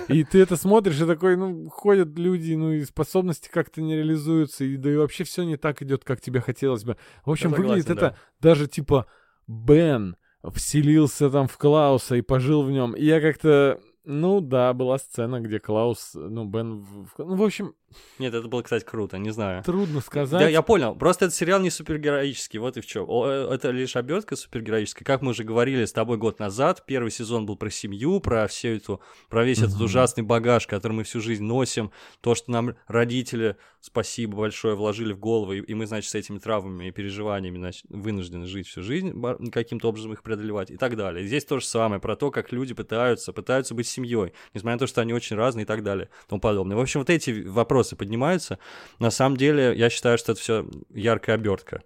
И ты это смотришь и такой, ну, ходят люди, ну, и способности как-то не реализуются, и да и вообще все не так идет, как тебе хотелось бы. В общем, выглядит это даже типа Бен вселился там в Клауса и пожил в нем. И я как-то... Ну да, была сцена, где Клаус, ну, Бен... Ну, в общем... Нет, это было, кстати, круто, не знаю. Трудно сказать. Да, я понял, просто этот сериал не супергероический, вот и в чем. Это лишь обертка супергероическая. Как мы уже говорили с тобой год назад, первый сезон был про семью, про весь этот ужасный багаж, который мы всю жизнь носим, то, что нам родители, спасибо большое, вложили в голову, и мы, значит, с этими травмами и переживаниями вынуждены жить всю жизнь, каким-то образом их преодолевать и так далее. Здесь то же самое, про то, как люди пытаются быть семьей, несмотря на то, что они очень разные и так далее, тому подобное. В общем, вот эти вопросы поднимаются. На самом деле, я считаю, что это все яркая обертка.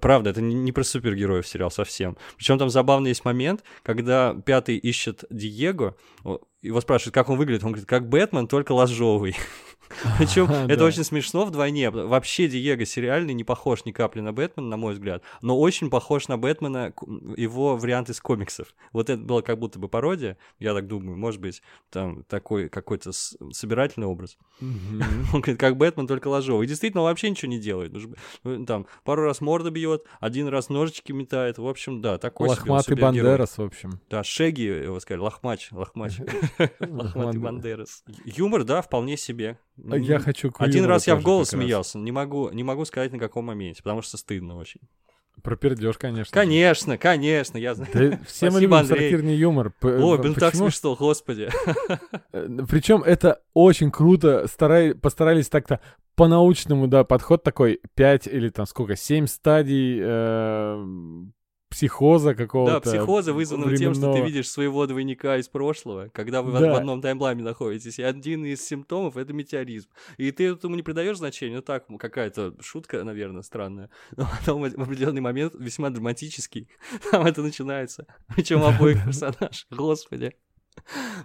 Правда, это не про супергероев сериал совсем. Причем там забавный есть момент, когда Пятый ищет Диего, его спрашивают, как он выглядит. Он говорит, как Бэтмен, только ложовый. Причем это очень смешно вдвойне. Вообще Диего сериальный не похож ни капли на Бэтмена, на мой взгляд, но очень похож на Бэтмена его вариант из комиксов. Вот это было как будто бы пародия, я так думаю, может быть, там такой какой-то собирательный образ. Он говорит, как Бэтмен, только ложовый. И действительно, он вообще ничего не делает. Там пару раз морду бьет, 1 раз ножички метает. В общем, да, такой лохматый Бандерас, в общем. Да, Шеги, его сказали, лохмач. Лохматый Бандерас. Юмор, да, вполне себе. Я хочу... 1 раз я в голос смеялся, не могу сказать на каком моменте, потому что стыдно очень. Про пердёж, конечно. Конечно, я знаю. Да, все мы любим сортирный юмор. Ой, блин, так смешно, господи. Причем это очень круто, постарались так-то по-научному, да, подход такой, 5 или там сколько, 7 стадий... психоза какого-то. Да, психоза вызвана тем, что ты видишь своего двойника из прошлого, когда вы в одном таймлайне находитесь. И один из симптомов — это метеоризм. И ты этому не придаешь значения, ну так, какая-то шутка, наверное, странная. Но потом в определенный момент весьма драматический. Там это начинается. Причем обоих персонажей. Господи.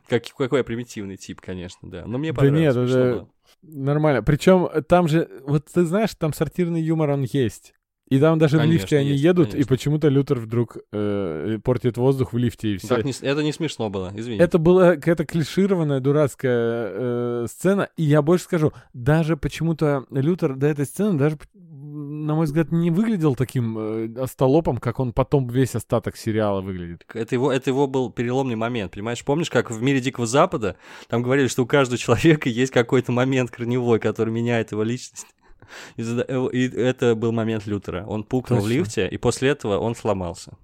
Какой примитивный тип, конечно, да. Но мне понравилось. Да нет, это нормально. Причем там же, вот ты знаешь, там сортирный юмор, он есть. И там даже конечно, в лифте они есть, едут, конечно. И почему-то Лютер вдруг портит воздух в лифте. И все. Как не, это не смешно было, извини. Это была какая-то клишированная, дурацкая сцена. И я больше скажу, даже почему-то Лютер до этой сцены даже, на мой взгляд, не выглядел таким остолопом, как он потом весь остаток сериала выглядит. Это его был переломный момент, понимаешь? Помнишь, как в «Мире Дикого Запада» там говорили, что у каждого человека есть какой-то момент корневой, который меняет его личность? И это был момент Лютера. Он пукнул в лифте, и после этого он сломался.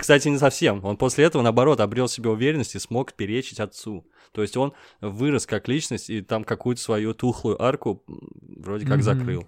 Кстати, не совсем. Он после этого, наоборот, обрел себе уверенность и смог перечить отцу. То есть он вырос как личность и там какую-то свою тухлую арку вроде как закрыл.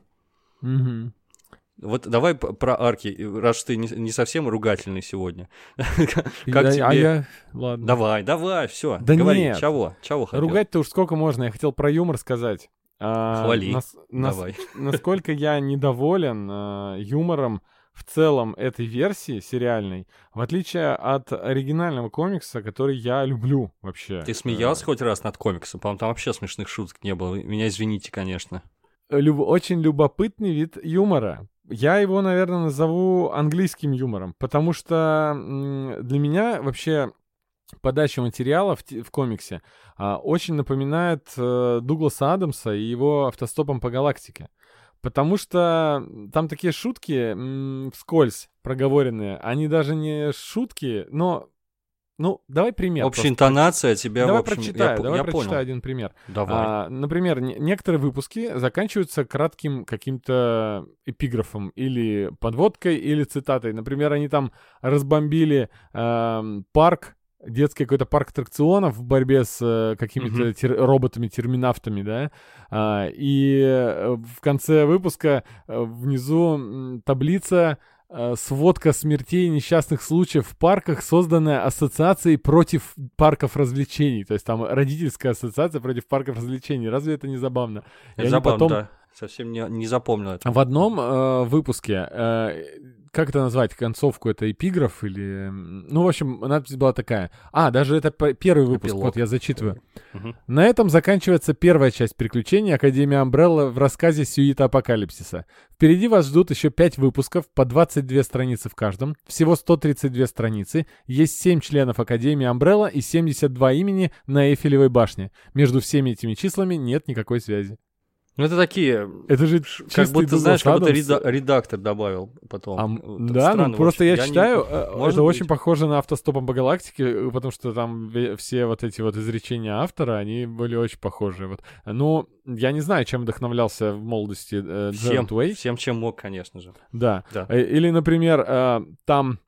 Вот давай про арки, раз ты не совсем ругательный сегодня. Как тебе? Давай, все. Говори, чего хотел. Ругать-то уж сколько можно. Я хотел про юмор сказать. Хвали, давай. Насколько я недоволен юмором в целом этой версии сериальной, в отличие от оригинального комикса, который я люблю вообще. Ты смеялся хоть раз над комиксом? По-моему, там вообще смешных шуток не было. Меня извините, конечно. Очень любопытный вид юмора. Я его, наверное, назову английским юмором, потому что для меня вообще... подача материала в комиксе очень напоминает Дугласа Адамса и его «Автостопом по галактике». Потому что там такие шутки вскользь проговоренные. Они даже не шутки, но... Ну, давай пример. Общая интонация тебя... Давай прочитаю один пример. Давай. Например, некоторые выпуски заканчиваются кратким каким-то эпиграфом или подводкой, или цитатой. Например, они там разбомбили парк, детский какой-то парк аттракционов в борьбе с какими-то роботами-терминавтами, да, и в конце выпуска внизу таблица «Сводка смертей и несчастных случаев в парках, созданная ассоциацией против парков развлечений». То есть там родительская ассоциация против парков развлечений. Разве это не забавно? Это забавно, потом... да. Совсем не запомнил это. В одном выпуске, как это назвать, концовку, это эпиграф или... Ну, в общем, надпись была такая. Даже это первый выпуск, эпилог. Вот я зачитываю. Угу. На этом заканчивается первая часть приключений Академии Амбрелла в рассказе «Сюита Апокалипсиса». Впереди вас ждут еще 5 выпусков, по 22 страницы в каждом. Всего 132 страницы. Есть 7 членов Академии Амбрелла и 72 имени на Эйфелевой башне. Между всеми этими числами нет никакой связи. Ну, это такие... Это же как будто, знаешь, как будто редактор добавил потом. Странно, ну просто я читаю, это очень похоже на «Автостопом по галактике», потому что там все вот эти вот изречения автора, они были очень похожи. Вот. Ну, я не знаю, чем вдохновлялся в молодости Джерард Уэй. Всем, чем мог, конечно же. Да. Или, например, там...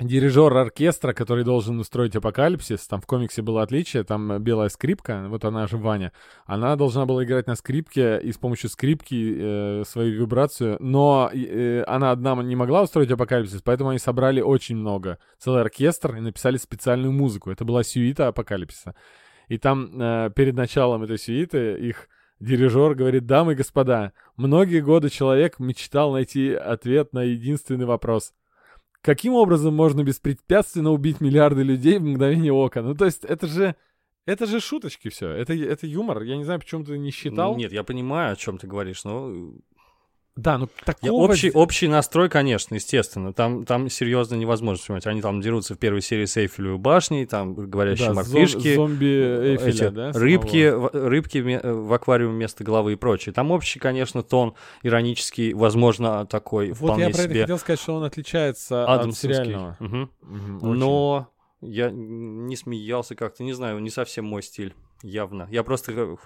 Дирижер оркестра, который должен устроить апокалипсис, там в комиксе было отличие, там белая скрипка, вот она же Ваня, она должна была играть на скрипке и с помощью скрипки свою вибрацию, но она одна не могла устроить апокалипсис, поэтому они собрали очень много, целый оркестр, и написали специальную музыку. Это была сюита апокалипсиса. И там перед началом этой сюиты их дирижер говорит: дамы и господа, многие годы человек мечтал найти ответ на единственный вопрос. Каким образом можно беспрепятственно убить миллиарды людей в мгновение ока? Ну, то есть, это же шуточки все. Это юмор. Я не знаю, почему ты не считал. Нет, я понимаю, о чем ты говоришь, но... Да, ну такого... Общий настрой, конечно, естественно. Там серьезно невозможно понимать. Они там дерутся в первой серии с Эйфелевой башней, там говорящие мартышки, зомби Эйфеля, да, рыбки в аквариуме вместо головы и прочее. Там общий, конечно, тон иронический, возможно, такой вот вполне себе... Вот я про это хотел сказать, что он отличается от сериального. Но я не смеялся как-то, не знаю, не совсем мой стиль. Явно. Я просто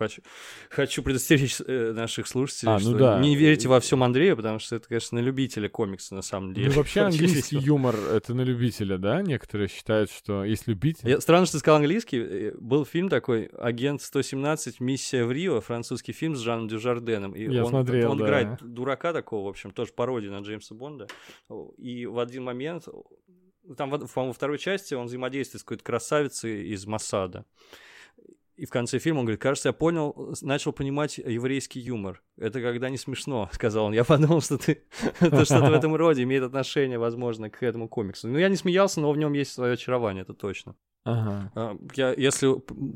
хочу предостеречь наших слушателей, что не верите во всем Андрею, потому что это, конечно, на любителя комикса, на самом деле. Ну, вообще английский юмор — это на любителя, да? Некоторые считают, что есть любитель. Странно, что ты сказал английский. Был фильм такой «Агент 117. Миссия в Рио», французский фильм с Жаном Дюжарденом. И я смотрел, он играет дурака такого, в общем, тоже пародия на Джеймса Бонда. И в один момент, там, по-моему, во второй части он взаимодействует с какой-то красавицей из Моссада. И в конце фильма он говорит: кажется, я начал понимать еврейский юмор. Это когда не смешно, сказал он. Я подумал, что это что-то в этом роде имеет отношение, возможно, к этому комиксу. Ну, я не смеялся, но в нем есть свое очарование, это точно. Ага. Если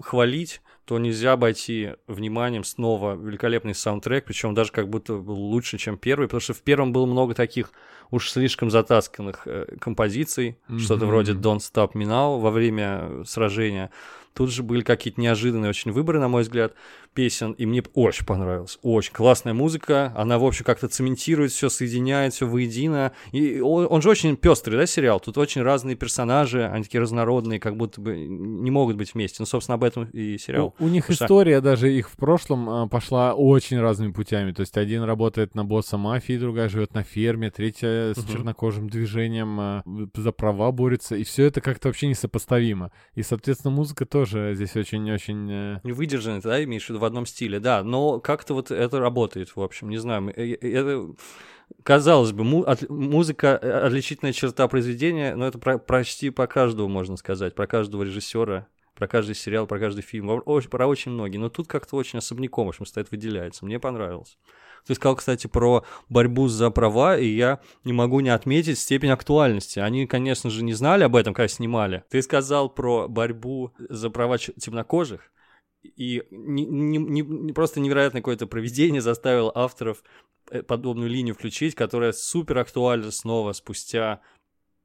хвалить, то нельзя обойти вниманием снова великолепный саундтрек, причем даже как будто лучше, чем первый, потому что в первом было много таких уж слишком затасканных композиций, что-то вроде Don't Stop Me Now во время сражения. Тут же были какие-то неожиданные очень выборы, на мой взгляд, песен, и мне очень понравилось. Очень классная музыка, она, в общем, как-то цементирует все, соединяет все воедино. И он же очень пестрый, да, сериал? Тут очень разные персонажи, они такие разнородные, как будто бы не могут быть вместе. Ну, собственно, об этом и сериал. У них история даже их в прошлом пошла очень разными путями. То есть один работает на босса мафии, другая живет на ферме, третья с чернокожим движением за права борется, и все это как-то вообще несопоставимо. И, соответственно, музыка тоже здесь очень-очень... Выдержанный, да, имеешь в виду, в одном стиле, да, но как-то вот это работает, в общем, не знаю, это... Казалось бы, музыка — отличительная черта произведения, но это почти про каждого, можно сказать, про каждого режиссера, про каждый сериал, про каждый фильм, про очень многие, но тут как-то очень особняком, в общем, стоит, выделяется, мне понравилось. Ты сказал, кстати, про борьбу за права, и я не могу не отметить степень актуальности. Они, конечно же, не знали об этом, когда снимали. Ты сказал про борьбу за права темнокожих, и просто невероятное какое-то провидение заставило авторов подобную линию включить, которая супер актуальна снова спустя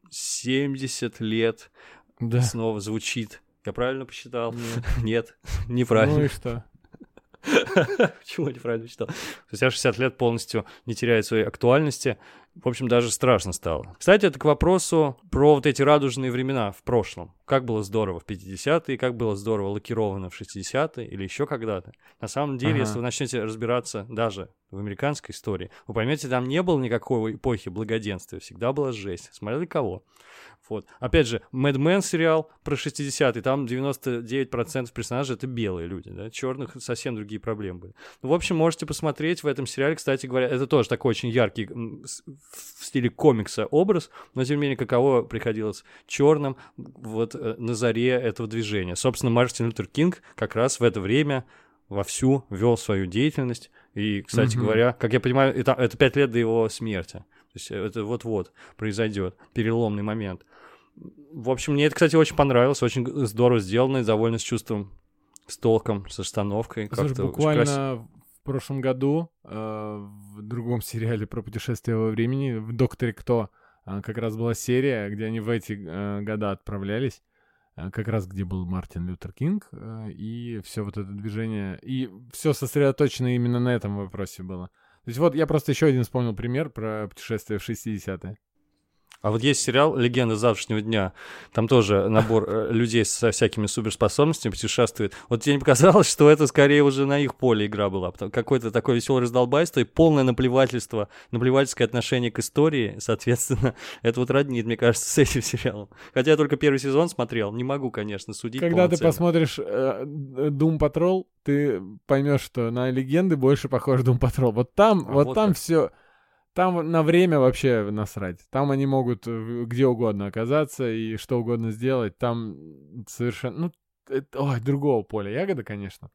70 лет, да. Снова звучит. Я правильно посчитал? Нет, неправильно. Ну и что? Почему неправильно читал? Спустя 60 лет полностью не теряет своей актуальности. В общем, даже страшно стало. Кстати, это к вопросу про вот эти радужные времена в прошлом. Как было здорово в 50-е, как было здорово лакировано в 60-е или еще когда-то. На самом деле, если вы начнете разбираться даже в американской истории, вы поймете, там не было никакой эпохи благоденствия, всегда была жесть. Смотрели кого? Вот. Опять же, Mad Men сериал про 60-е, там 99% персонажей — это белые люди, да? Черных совсем другие проблемы были. Ну, в общем, можете посмотреть в этом сериале, кстати говоря, это тоже такой очень яркий в стиле комикса образ, но тем не менее, каково приходилось черным вот на заре этого движения. Собственно, Мартин Лютер Кинг как раз в это время вовсю вел свою деятельность, и, кстати говоря, как я понимаю, это 5 лет до его смерти, то есть это вот-вот произойдет переломный момент. В общем, мне это, кстати, очень понравилось, очень здорово сделано, и довольно с чувством, с толком, с остановкой. Слушай, буквально... В прошлом году в другом сериале про путешествие во времени, в «Докторе Кто», как раз была серия, где они в эти года отправлялись, как раз где был Мартин Лютер Кинг, и все вот это движение, и все сосредоточено именно на этом вопросе было. То есть вот я просто еще один вспомнил пример про путешествие в 60-е. А вот есть сериал «Легенда завтрашнего дня». Там тоже набор людей со всякими суперспособностями путешествует. Вот тебе не показалось, что это скорее уже на их поле игра была? Какое-то такое веселое раздолбайство и полное наплевательство, наплевательское отношение к истории, соответственно, это вот роднит, мне кажется, с этим сериалом. Хотя я только первый сезон смотрел, не могу, конечно, судить полноценно. Когда ты посмотришь Doom Patrol, ты поймешь, что на «Легенды» больше похож Doom Patrol. Вот там все. Там на время вообще насрать. Там они могут где угодно оказаться и что угодно сделать. Там совершенно... другого поля ягода, конечно.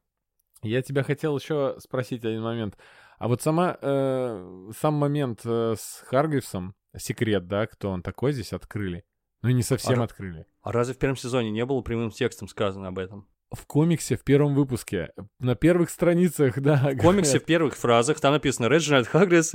Я тебя хотел еще спросить один момент. А вот сам момент с Харгривсом, секрет, да, кто он такой, здесь открыли. Ну и не совсем открыли. А разве в первом сезоне не было прямым текстом сказано об этом? В комиксе в первом выпуске, на первых страницах, да. В комиксе в первых фразах там написано «Реджинальд Харгривс»,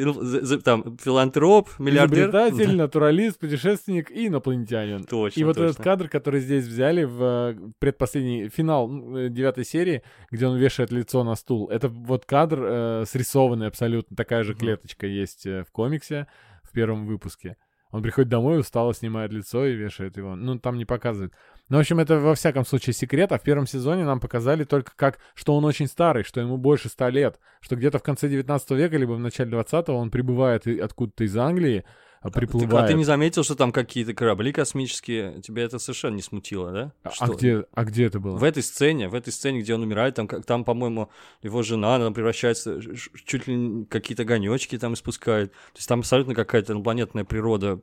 там филантроп, миллиардер. Изобретатель, натуралист, путешественник и инопланетянин. Точно, и вот этот кадр, который здесь взяли в предпоследний финал 9-й серии, где он вешает лицо на стул, это вот кадр срисованный абсолютно, такая же клеточка есть в комиксе в первом выпуске. Он приходит домой, устало снимает лицо и вешает его. Ну, там не показывают. Ну, в общем, это во всяком случае секрет, а в первом сезоне нам показали только что он очень старый, что ему больше 100 лет, что где-то в конце 19 века, либо в начале 20-го он прибывает откуда-то из Англии, приплывает. Так, а ты не заметил, что там какие-то корабли космические? Тебя это совершенно не смутило, да? А где это было? В этой сцене, где он умирает, там, по-моему, его жена, она превращается, чуть ли какие-то огонёчки там испускает. То есть там абсолютно какая-то инопланетная природа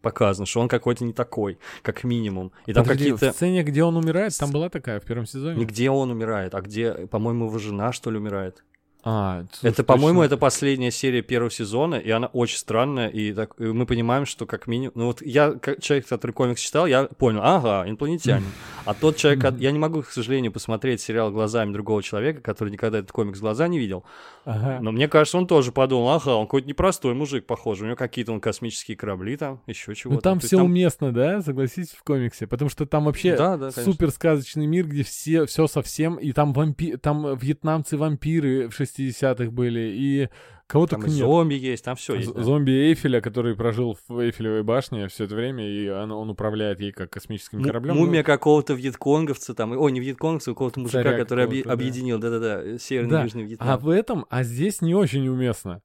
показано, что он какой-то не такой, как минимум. И там какие-то... В сцене, где он умирает, там была такая в первом сезоне? Не где он умирает, а где, по-моему, его жена, что ли, умирает. Это, по-моему, это последняя серия первого сезона, и она очень странная, и, так, и мы понимаем, что как минимум... Ну вот я, как человек, который комикс читал, я понял, ага, инопланетяне. А тот человек... Я не могу, к сожалению, посмотреть сериал глазами другого человека, который никогда этот комикс глаза не видел. Но мне кажется, он тоже подумал, ага, он какой-то непростой мужик, похоже. У него какие-то он космические корабли там, еще чего-то. Ну там все уместно, да, согласитесь, в комиксе? Потому что там вообще суперсказочный мир, где все совсем... И там вьетнамцы-вампиры в 60-х были, и кого-то там зомби есть, там все есть. Зомби Эйфеля, который прожил в Эйфелевой башне все это время, и он управляет ей как космическим кораблем. Мумия какого-то вьетконговца там, не вьетконговца, какого-то мужика, царя который объединил, да-да-да, Северный и Южный Вьетнам. А здесь не очень уместно.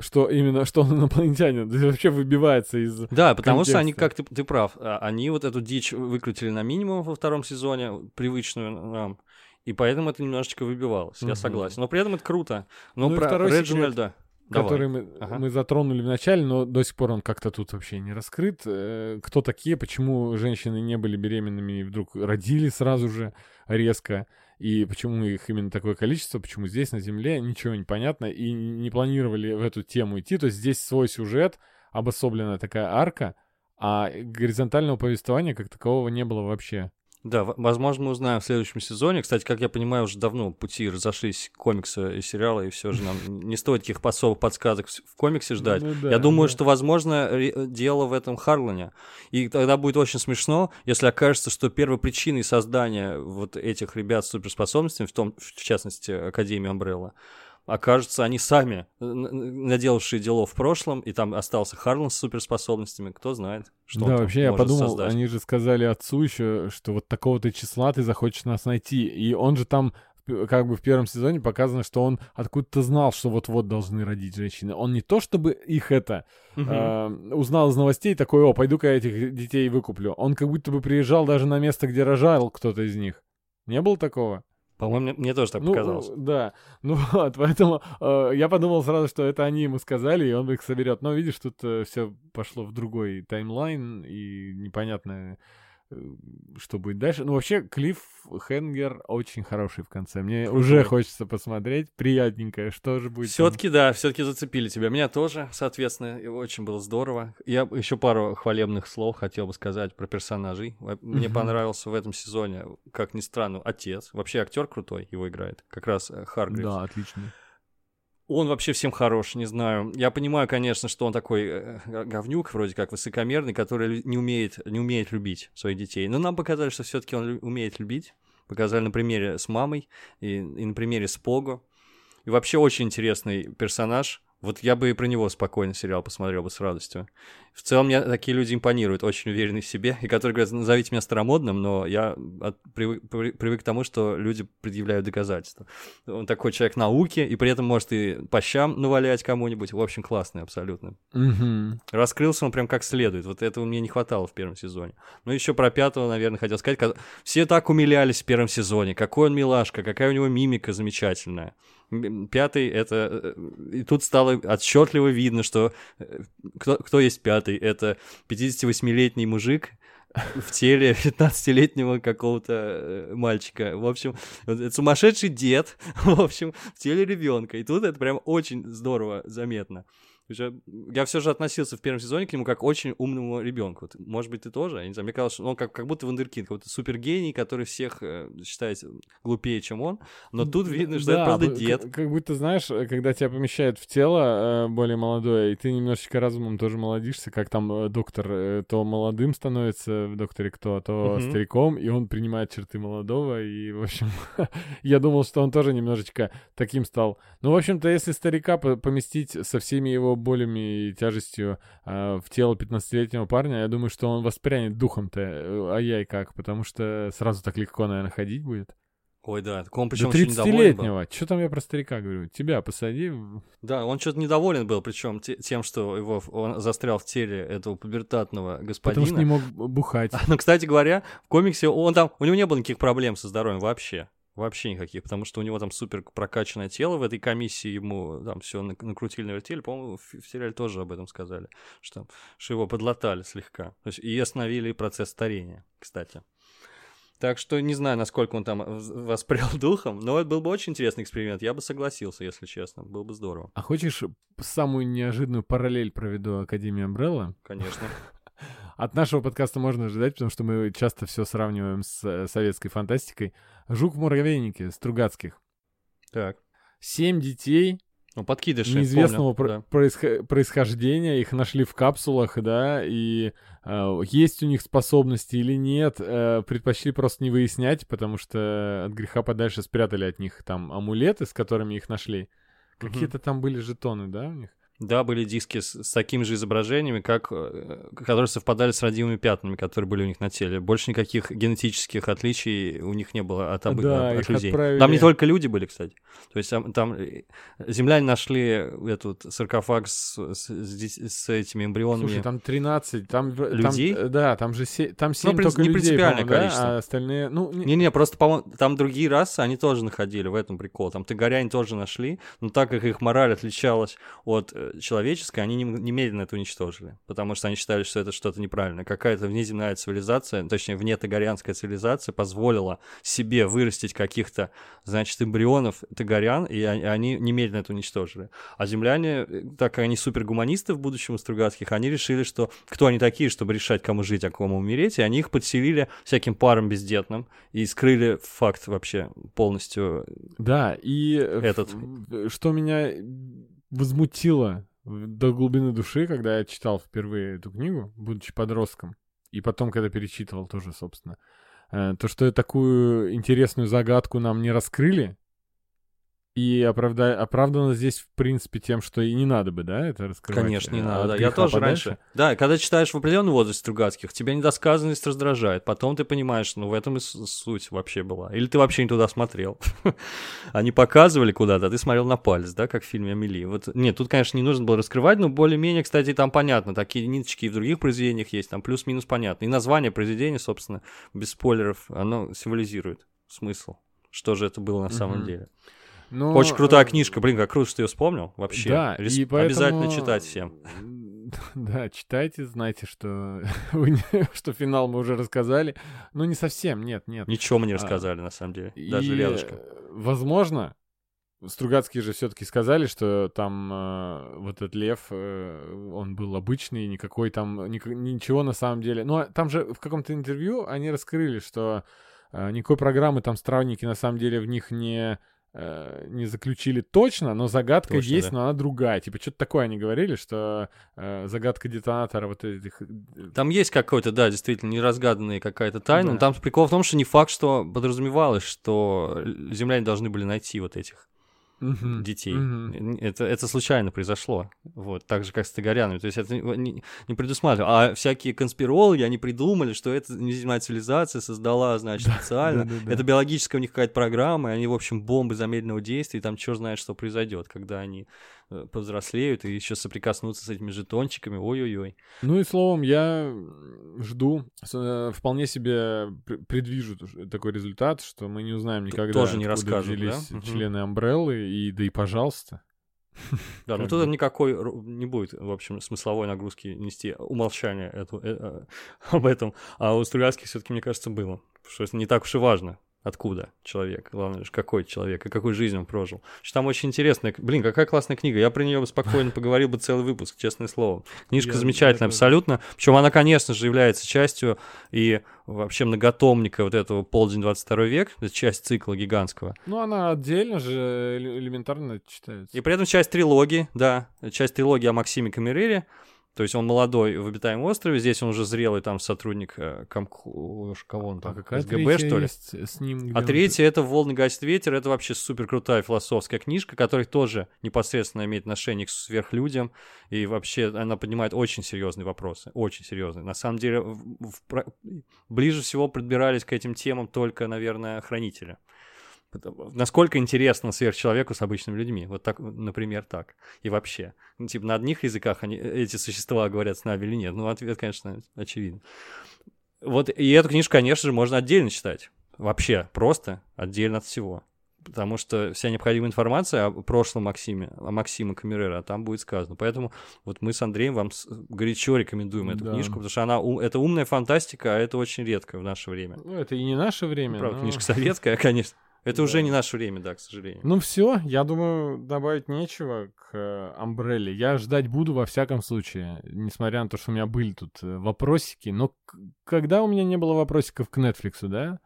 Что именно, что он инопланетянин, вообще выбивается из контекста. Потому что они, как ты прав, они вот эту дичь выкрутили на минимум во втором сезоне, привычную нам. И поэтому это немножечко выбивалось, я согласен. Но при этом это круто. Но про Реджинальда, который мы затронули в начале, но до сих пор он как-то тут вообще не раскрыт. Кто такие, почему женщины не были беременными и вдруг родили сразу же резко, и почему их именно такое количество, почему здесь, на Земле, ничего не понятно, и не планировали в эту тему идти. То есть здесь свой сюжет, обособленная такая арка, а горизонтального повествования как такового не было вообще. Да, возможно, мы узнаем в следующем сезоне. Кстати, как я понимаю, уже давно пути разошлись комиксы и сериалы, и все же нам не стоит таких особых подсказок в комиксе ждать. Я думаю, что, возможно, дело в этом Харлане. И тогда будет очень смешно, если окажется, что первопричиной создания вот этих ребят с суперспособностями, в частности, Академия Амбрелла, окажется, они сами, наделавшие дело в прошлом, и там остался Харлан с суперспособностями, кто знает, что он вообще может создать. Они же сказали отцу еще, что вот такого-то числа ты захочешь нас найти, и он же там как бы в первом сезоне показано, что он откуда-то знал, что вот-вот должны родить женщины. Он не то чтобы их узнал из новостей, такой, пойду-ка я этих детей выкуплю. Он как будто бы приезжал даже на место, где рожал кто-то из них. Не было такого? По-моему, мне тоже так показалось. Да, поэтому я подумал сразу, что это они ему сказали, и он их соберет. Но видишь, тут все пошло в другой таймлайн, и непонятно, что будет дальше. Ну, вообще, клиффхенгер очень хороший в конце. Мне уже хочется посмотреть, приятненько, что же будет. Все-таки зацепили тебя. Меня тоже, соответственно, очень было здорово. Я еще пару хвалебных слов хотел бы сказать про персонажей. Мне понравился в этом сезоне, как ни странно, отец. Вообще актер крутой, его играет. Как раз Харгривс. Да, отлично. Он вообще всем хорош, не знаю. Я понимаю, конечно, что он такой говнюк, вроде как высокомерный, который не умеет любить своих детей. Но нам показали, что все-таки он умеет любить. Показали на примере с мамой и на примере с Пого. И вообще очень интересный персонаж. Вот я бы и про него спокойно сериал посмотрел бы с радостью. В целом, мне такие люди импонируют, очень уверенные в себе, и которые говорят, назовите меня старомодным, но я привык к тому, что люди предъявляют доказательства. Он такой человек науки, и при этом может и по щам навалять кому-нибудь. В общем, классный абсолютно. Раскрылся он прям как следует. Вот этого мне не хватало в первом сезоне. Ну, еще про пятого, наверное, хотел сказать. Все так умилялись в первом сезоне. Какой он милашка, какая у него мимика замечательная. Пятый — это... И тут стало отчетливо видно, что кто есть пятый. Это 58-летний мужик в теле 15-летнего какого-то мальчика. В общем, это сумасшедший дед, в общем, в теле ребенка. И тут это прям очень здорово заметно. Я все же относился в первом сезоне к нему как к очень умному ребенку. Может быть, ты тоже? Я не знаю, мне казалось, что он как будто вундеркинд, какой-то супергений, который всех считает глупее, чем он. Но тут видно, что это правда дед. Как будто, знаешь, когда тебя помещают в тело более молодое, и ты немножечко разумом тоже молодишься, как там доктор то молодым становится в «Докторе Кто», то стариком, и он принимает черты молодого, и, в общем, я думал, что он тоже немножечко таким стал. Ну, в общем-то, если старика поместить со всеми его болями и тяжестью в тело 15-летнего парня, я думаю, что он воспрянет духом-то, ай-яй как, потому что сразу так легко, наверное, ходить будет. Ой, да, так он причем очень недоволен был. 30-летнего, что там я про старика говорю, тебя посади. Да, он что-то недоволен был, причем тем, что он застрял в теле этого пубертатного господина. Потому что не мог бухать. Но, кстати говоря, в комиксе у него не было никаких проблем со здоровьем вообще. Вообще никаких, потому что у него там супер прокачанное тело, в этой комиссии ему там все накрутили, навертели, по-моему, в сериале тоже об этом сказали, что его подлатали слегка, то есть и остановили процесс старения, кстати. Так что не знаю, насколько он там воспрял духом, но это был бы очень интересный эксперимент. Я бы согласился, если честно. Было бы здорово. А хочешь самую неожиданную параллель проведу Академии Амбрелла? Конечно. От нашего подкаста можно ожидать, потому что мы часто все сравниваем с советской фантастикой. «Жук в муравейнике» Стругацких. Так. 7 детей... Ну, подкидыши, неизвестного происхождения, их нашли в капсулах, да, и есть у них способности или нет, предпочли просто не выяснять, потому что от греха подальше спрятали от них там амулеты, с которыми их нашли. Какие-то там были жетоны, да, у них? Да, были диски с такими же изображениями, которые совпадали с родимыми пятнами, которые были у них на теле. Больше никаких генетических отличий у них не было от обычных, да, от людей. Отправили. Там не только люди были, кстати. То есть там земляне нашли этот саркофаг с этими эмбрионами. Слушай, там 13, там людей. Там 7 только не людей, принципиальное количество. Да? А остальные... просто, по-моему, там другие расы, они тоже находили, в этом прикол. Там тыгоряне тоже нашли, но так как их мораль отличалась от... человеческое, они немедленно это уничтожили, потому что они считали, что это что-то неправильное. Какая-то внеземная цивилизация, точнее, внетагорянская цивилизация позволила себе вырастить каких-то, значит, эмбрионов тагорян, и они немедленно это уничтожили. А земляне, так как они супергуманисты в будущем у Стругацких, они решили, что кто они такие, чтобы решать, кому жить, а кому умереть, и они их подселили всяким парам бездетным и скрыли факт вообще полностью. Да, и этот... что меня... возмутило до глубины души, когда я читал впервые эту книгу, будучи подростком, и потом, когда перечитывал тоже, собственно, то, что такую интересную загадку нам не раскрыли, и оправдано здесь, в принципе, тем, что и не надо бы, да, это раскрывать. Конечно, не надо. Да. Я тоже подальше. Раньше... Да, когда читаешь в определенном возрасте Стругацких, тебя недосказанность раздражает. Потом ты понимаешь, ну, в этом и суть вообще была. Или ты вообще не туда смотрел. Они показывали куда-то, а ты смотрел на палец, да, как в фильме «Амели». Вот, нет, тут, конечно, не нужно было раскрывать, но более-менее, кстати, там понятно. Такие ниточки и в других произведениях есть, там плюс-минус понятно. И название произведения, собственно, без спойлеров, оно символизирует смысл. Что же это было на самом деле. Но... Очень крутая книжка, блин, как круто, что ты ее вспомнил вообще. Да, и поэтому... Обязательно читать всем. Да, читайте, знайте, что финал мы уже рассказали. Ну, не совсем, нет. Ничего мы не рассказали, на самом деле, даже рядышком. Возможно, Стругацкие же все-таки сказали, что там вот этот лев, он был обычный, никакой там, ничего на самом деле. Но там же в каком-то интервью они раскрыли, что никакой программы там странники на самом деле в них не заключили точно, но загадка точно, есть, да. Но она другая. Типа, что-то такое они говорили, что загадка детонатора вот этих... Там есть какой-то, да, действительно, неразгаданная какая-то тайна, да. Но там прикол в том, что не факт, что подразумевалось, что земляне должны были найти вот этих детей. Это случайно произошло. Вот, так же, как с тагорянами. То есть это не предусматривало. А всякие конспирологи, они придумали, что это неземная цивилизация создала, значит, специально. Это биологическая у них какая-то программа, и они, в общем, бомбы замедленного действия, и там чёрт знает, что произойдет, когда они повзрослеют и еще соприкоснутся с этими жетончиками. Ой-ой-ой. Ну и, словом, я жду, вполне себе предвижу такой результат, что мы не узнаем никогда, тоже не расскажут, делились члены Амбреллы, и да и пожалуйста. Да, но тут никакой не будет, в общем, смысловой нагрузки нести умолчание об этом. А у Стругацких все-таки, мне кажется, было. Потому что это не так уж и важно, откуда человек. Главное же, какой человек и какую жизнь он прожил. Что там очень интересная... Блин, какая классная книга. Я про нее спокойно поговорил бы целый выпуск, честное слово. Книжка замечательная абсолютно. Причем она, конечно же, является частью и вообще многотомника вот этого «Полдень, 22 век». Это часть цикла гигантского. Ну, она отдельно же элементарно читается. И при этом часть трилогии, да. Часть трилогии о Максиме Камерере. То есть он молодой в обитаемом острове, здесь он уже зрелый там сотрудник кого он там, СГБ, что ли? С ним, а третья — это «Волны гасит ветер», это вообще супер крутая философская книжка, которая тоже непосредственно имеет отношение к сверхлюдям, и вообще она поднимает очень серьезные вопросы, очень серьезные. На самом деле ближе всего подбирались к этим темам только, наверное, «Хранители». Насколько интересно сверхчеловеку с обычными людьми. Вот так, например, так. И вообще. Ну, типа, на одних языках эти существа говорят с нами или нет. Ну, ответ, конечно, очевиден. Вот, и эту книжку, конечно же, можно отдельно читать. Вообще, просто отдельно от всего. потому что вся необходимая информация о прошлом Максиме, о Максиме Камерера, там будет сказано. Поэтому вот мы с Андреем вам горячо рекомендуем эту книжку, потому что она это умная фантастика, а это очень редко в наше время. Ну, это и не наше время. Правда, книжка советская, конечно. Это уже не наше время, да, к сожалению. Ну все, я думаю, добавить нечего к Амбрелле. Я ждать буду во всяком случае, несмотря на то, что у меня были тут вопросики. Но когда у меня не было вопросиков к Netflix, да?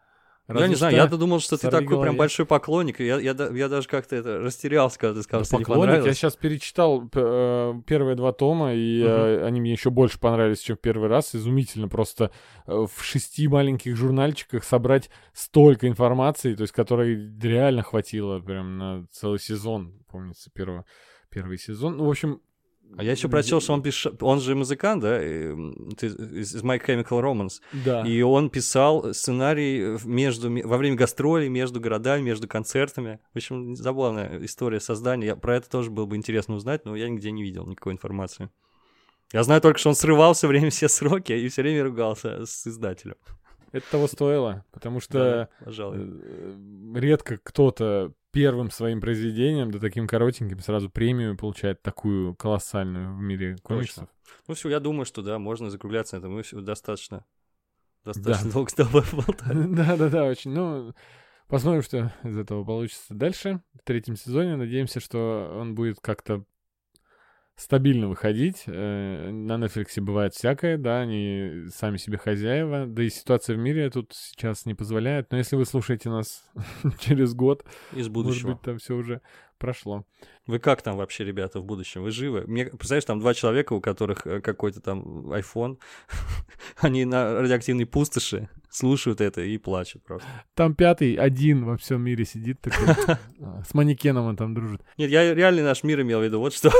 Разве я не знаю, я-то думал, что ты такой прям большой поклонник, и я даже как-то это растерялся, когда ты сказал, что не понравилось. Я сейчас перечитал первые два тома, и они мне еще больше понравились, чем в первый раз. Изумительно просто в 6 маленьких журнальчиках собрать столько информации, то есть которой реально хватило прям на целый сезон, помнится, первый сезон. Ну, в общем... А я еще прочел, что он же музыкант, да, из My Chemical Romance, да. И он писал сценарий во время гастролей, между городами, между концертами. В общем, забавная история создания. Про это тоже было бы интересно узнать, но я нигде не видел никакой информации. Я знаю только, что он срывал все время все сроки и все время ругался с издателем. Это того стоило, потому что редко кто-то первым своим произведением, да таким коротеньким, сразу премию получает такую колоссальную в мире комиксов. Ну все, я думаю, что да, можно закругляться на этом. Мы все достаточно долго с тобой болтали. Да, очень. Ну, посмотрим, что из этого получится дальше. В 3-м сезоне надеемся, что он будет как-то стабильно выходить. На Netflix бывает всякое, да, они сами себе хозяева, да и ситуация в мире тут сейчас не позволяет. Но если вы слушаете нас через год, из будущего, может быть, там все уже прошло. Вы как там вообще, ребята, в будущем? Вы живы? Мне, представляешь, там 2 человека, у которых какой-то там iPhone, они на радиоактивной пустоши слушают это и плачут просто. Там Пятый один во всем мире сидит такой, с манекеном он там дружит. Нет, я реально наш мир имел в виду, вот что.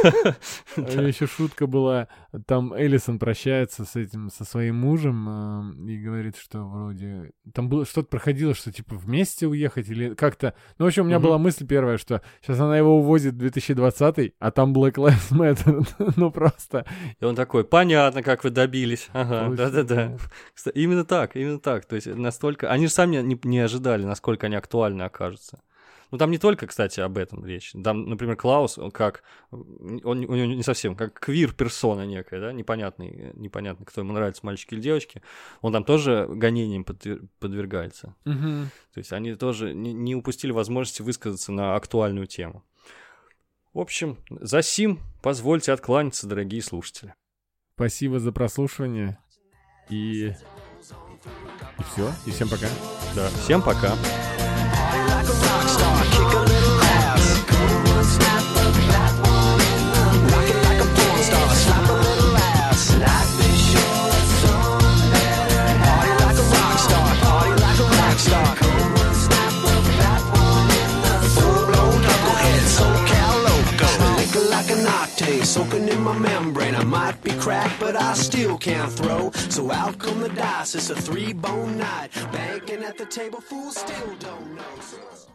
Еще шутка была, там Эллисон прощается со своим мужем и говорит, что вроде... Там было что-то проходило, что типа вместе уехать или как-то... Ну, в общем, у меня была мысль первая, что сейчас она его увозит 2020, а там Black Lives Matter. Ну, просто. И он такой, понятно, как вы добились. Ага, да-да-да. Именно так. То есть настолько... Они же сами не ожидали, насколько они актуальны окажутся. Ну, там не только, кстати, об этом речь. Там, например, Клаус, у него не совсем, как квир-персона некая, да, непонятный, кто ему нравится, мальчики или девочки. Он там тоже гонениям подвергается. Угу. То есть они тоже не упустили возможности высказаться на актуальную тему. В общем, за сим позвольте откланяться, дорогие слушатели. Спасибо за прослушивание. И все. И всем пока. Да, всем пока. Like a rock star, kick a little ass. Good one, snap the fat one in the knock it like a porn star, slap a little ass. Life is short, so let it happen. Party like a rock star, party like a rock star. Good one, snap the fat one in the full blown knucklehead, SoCal loco. Liquor like an octane, soaking in my membrane. I might be cracked, but I still can't throw. So out come the dice, it's a 3-bone night. Banking at the table, fools still don't know.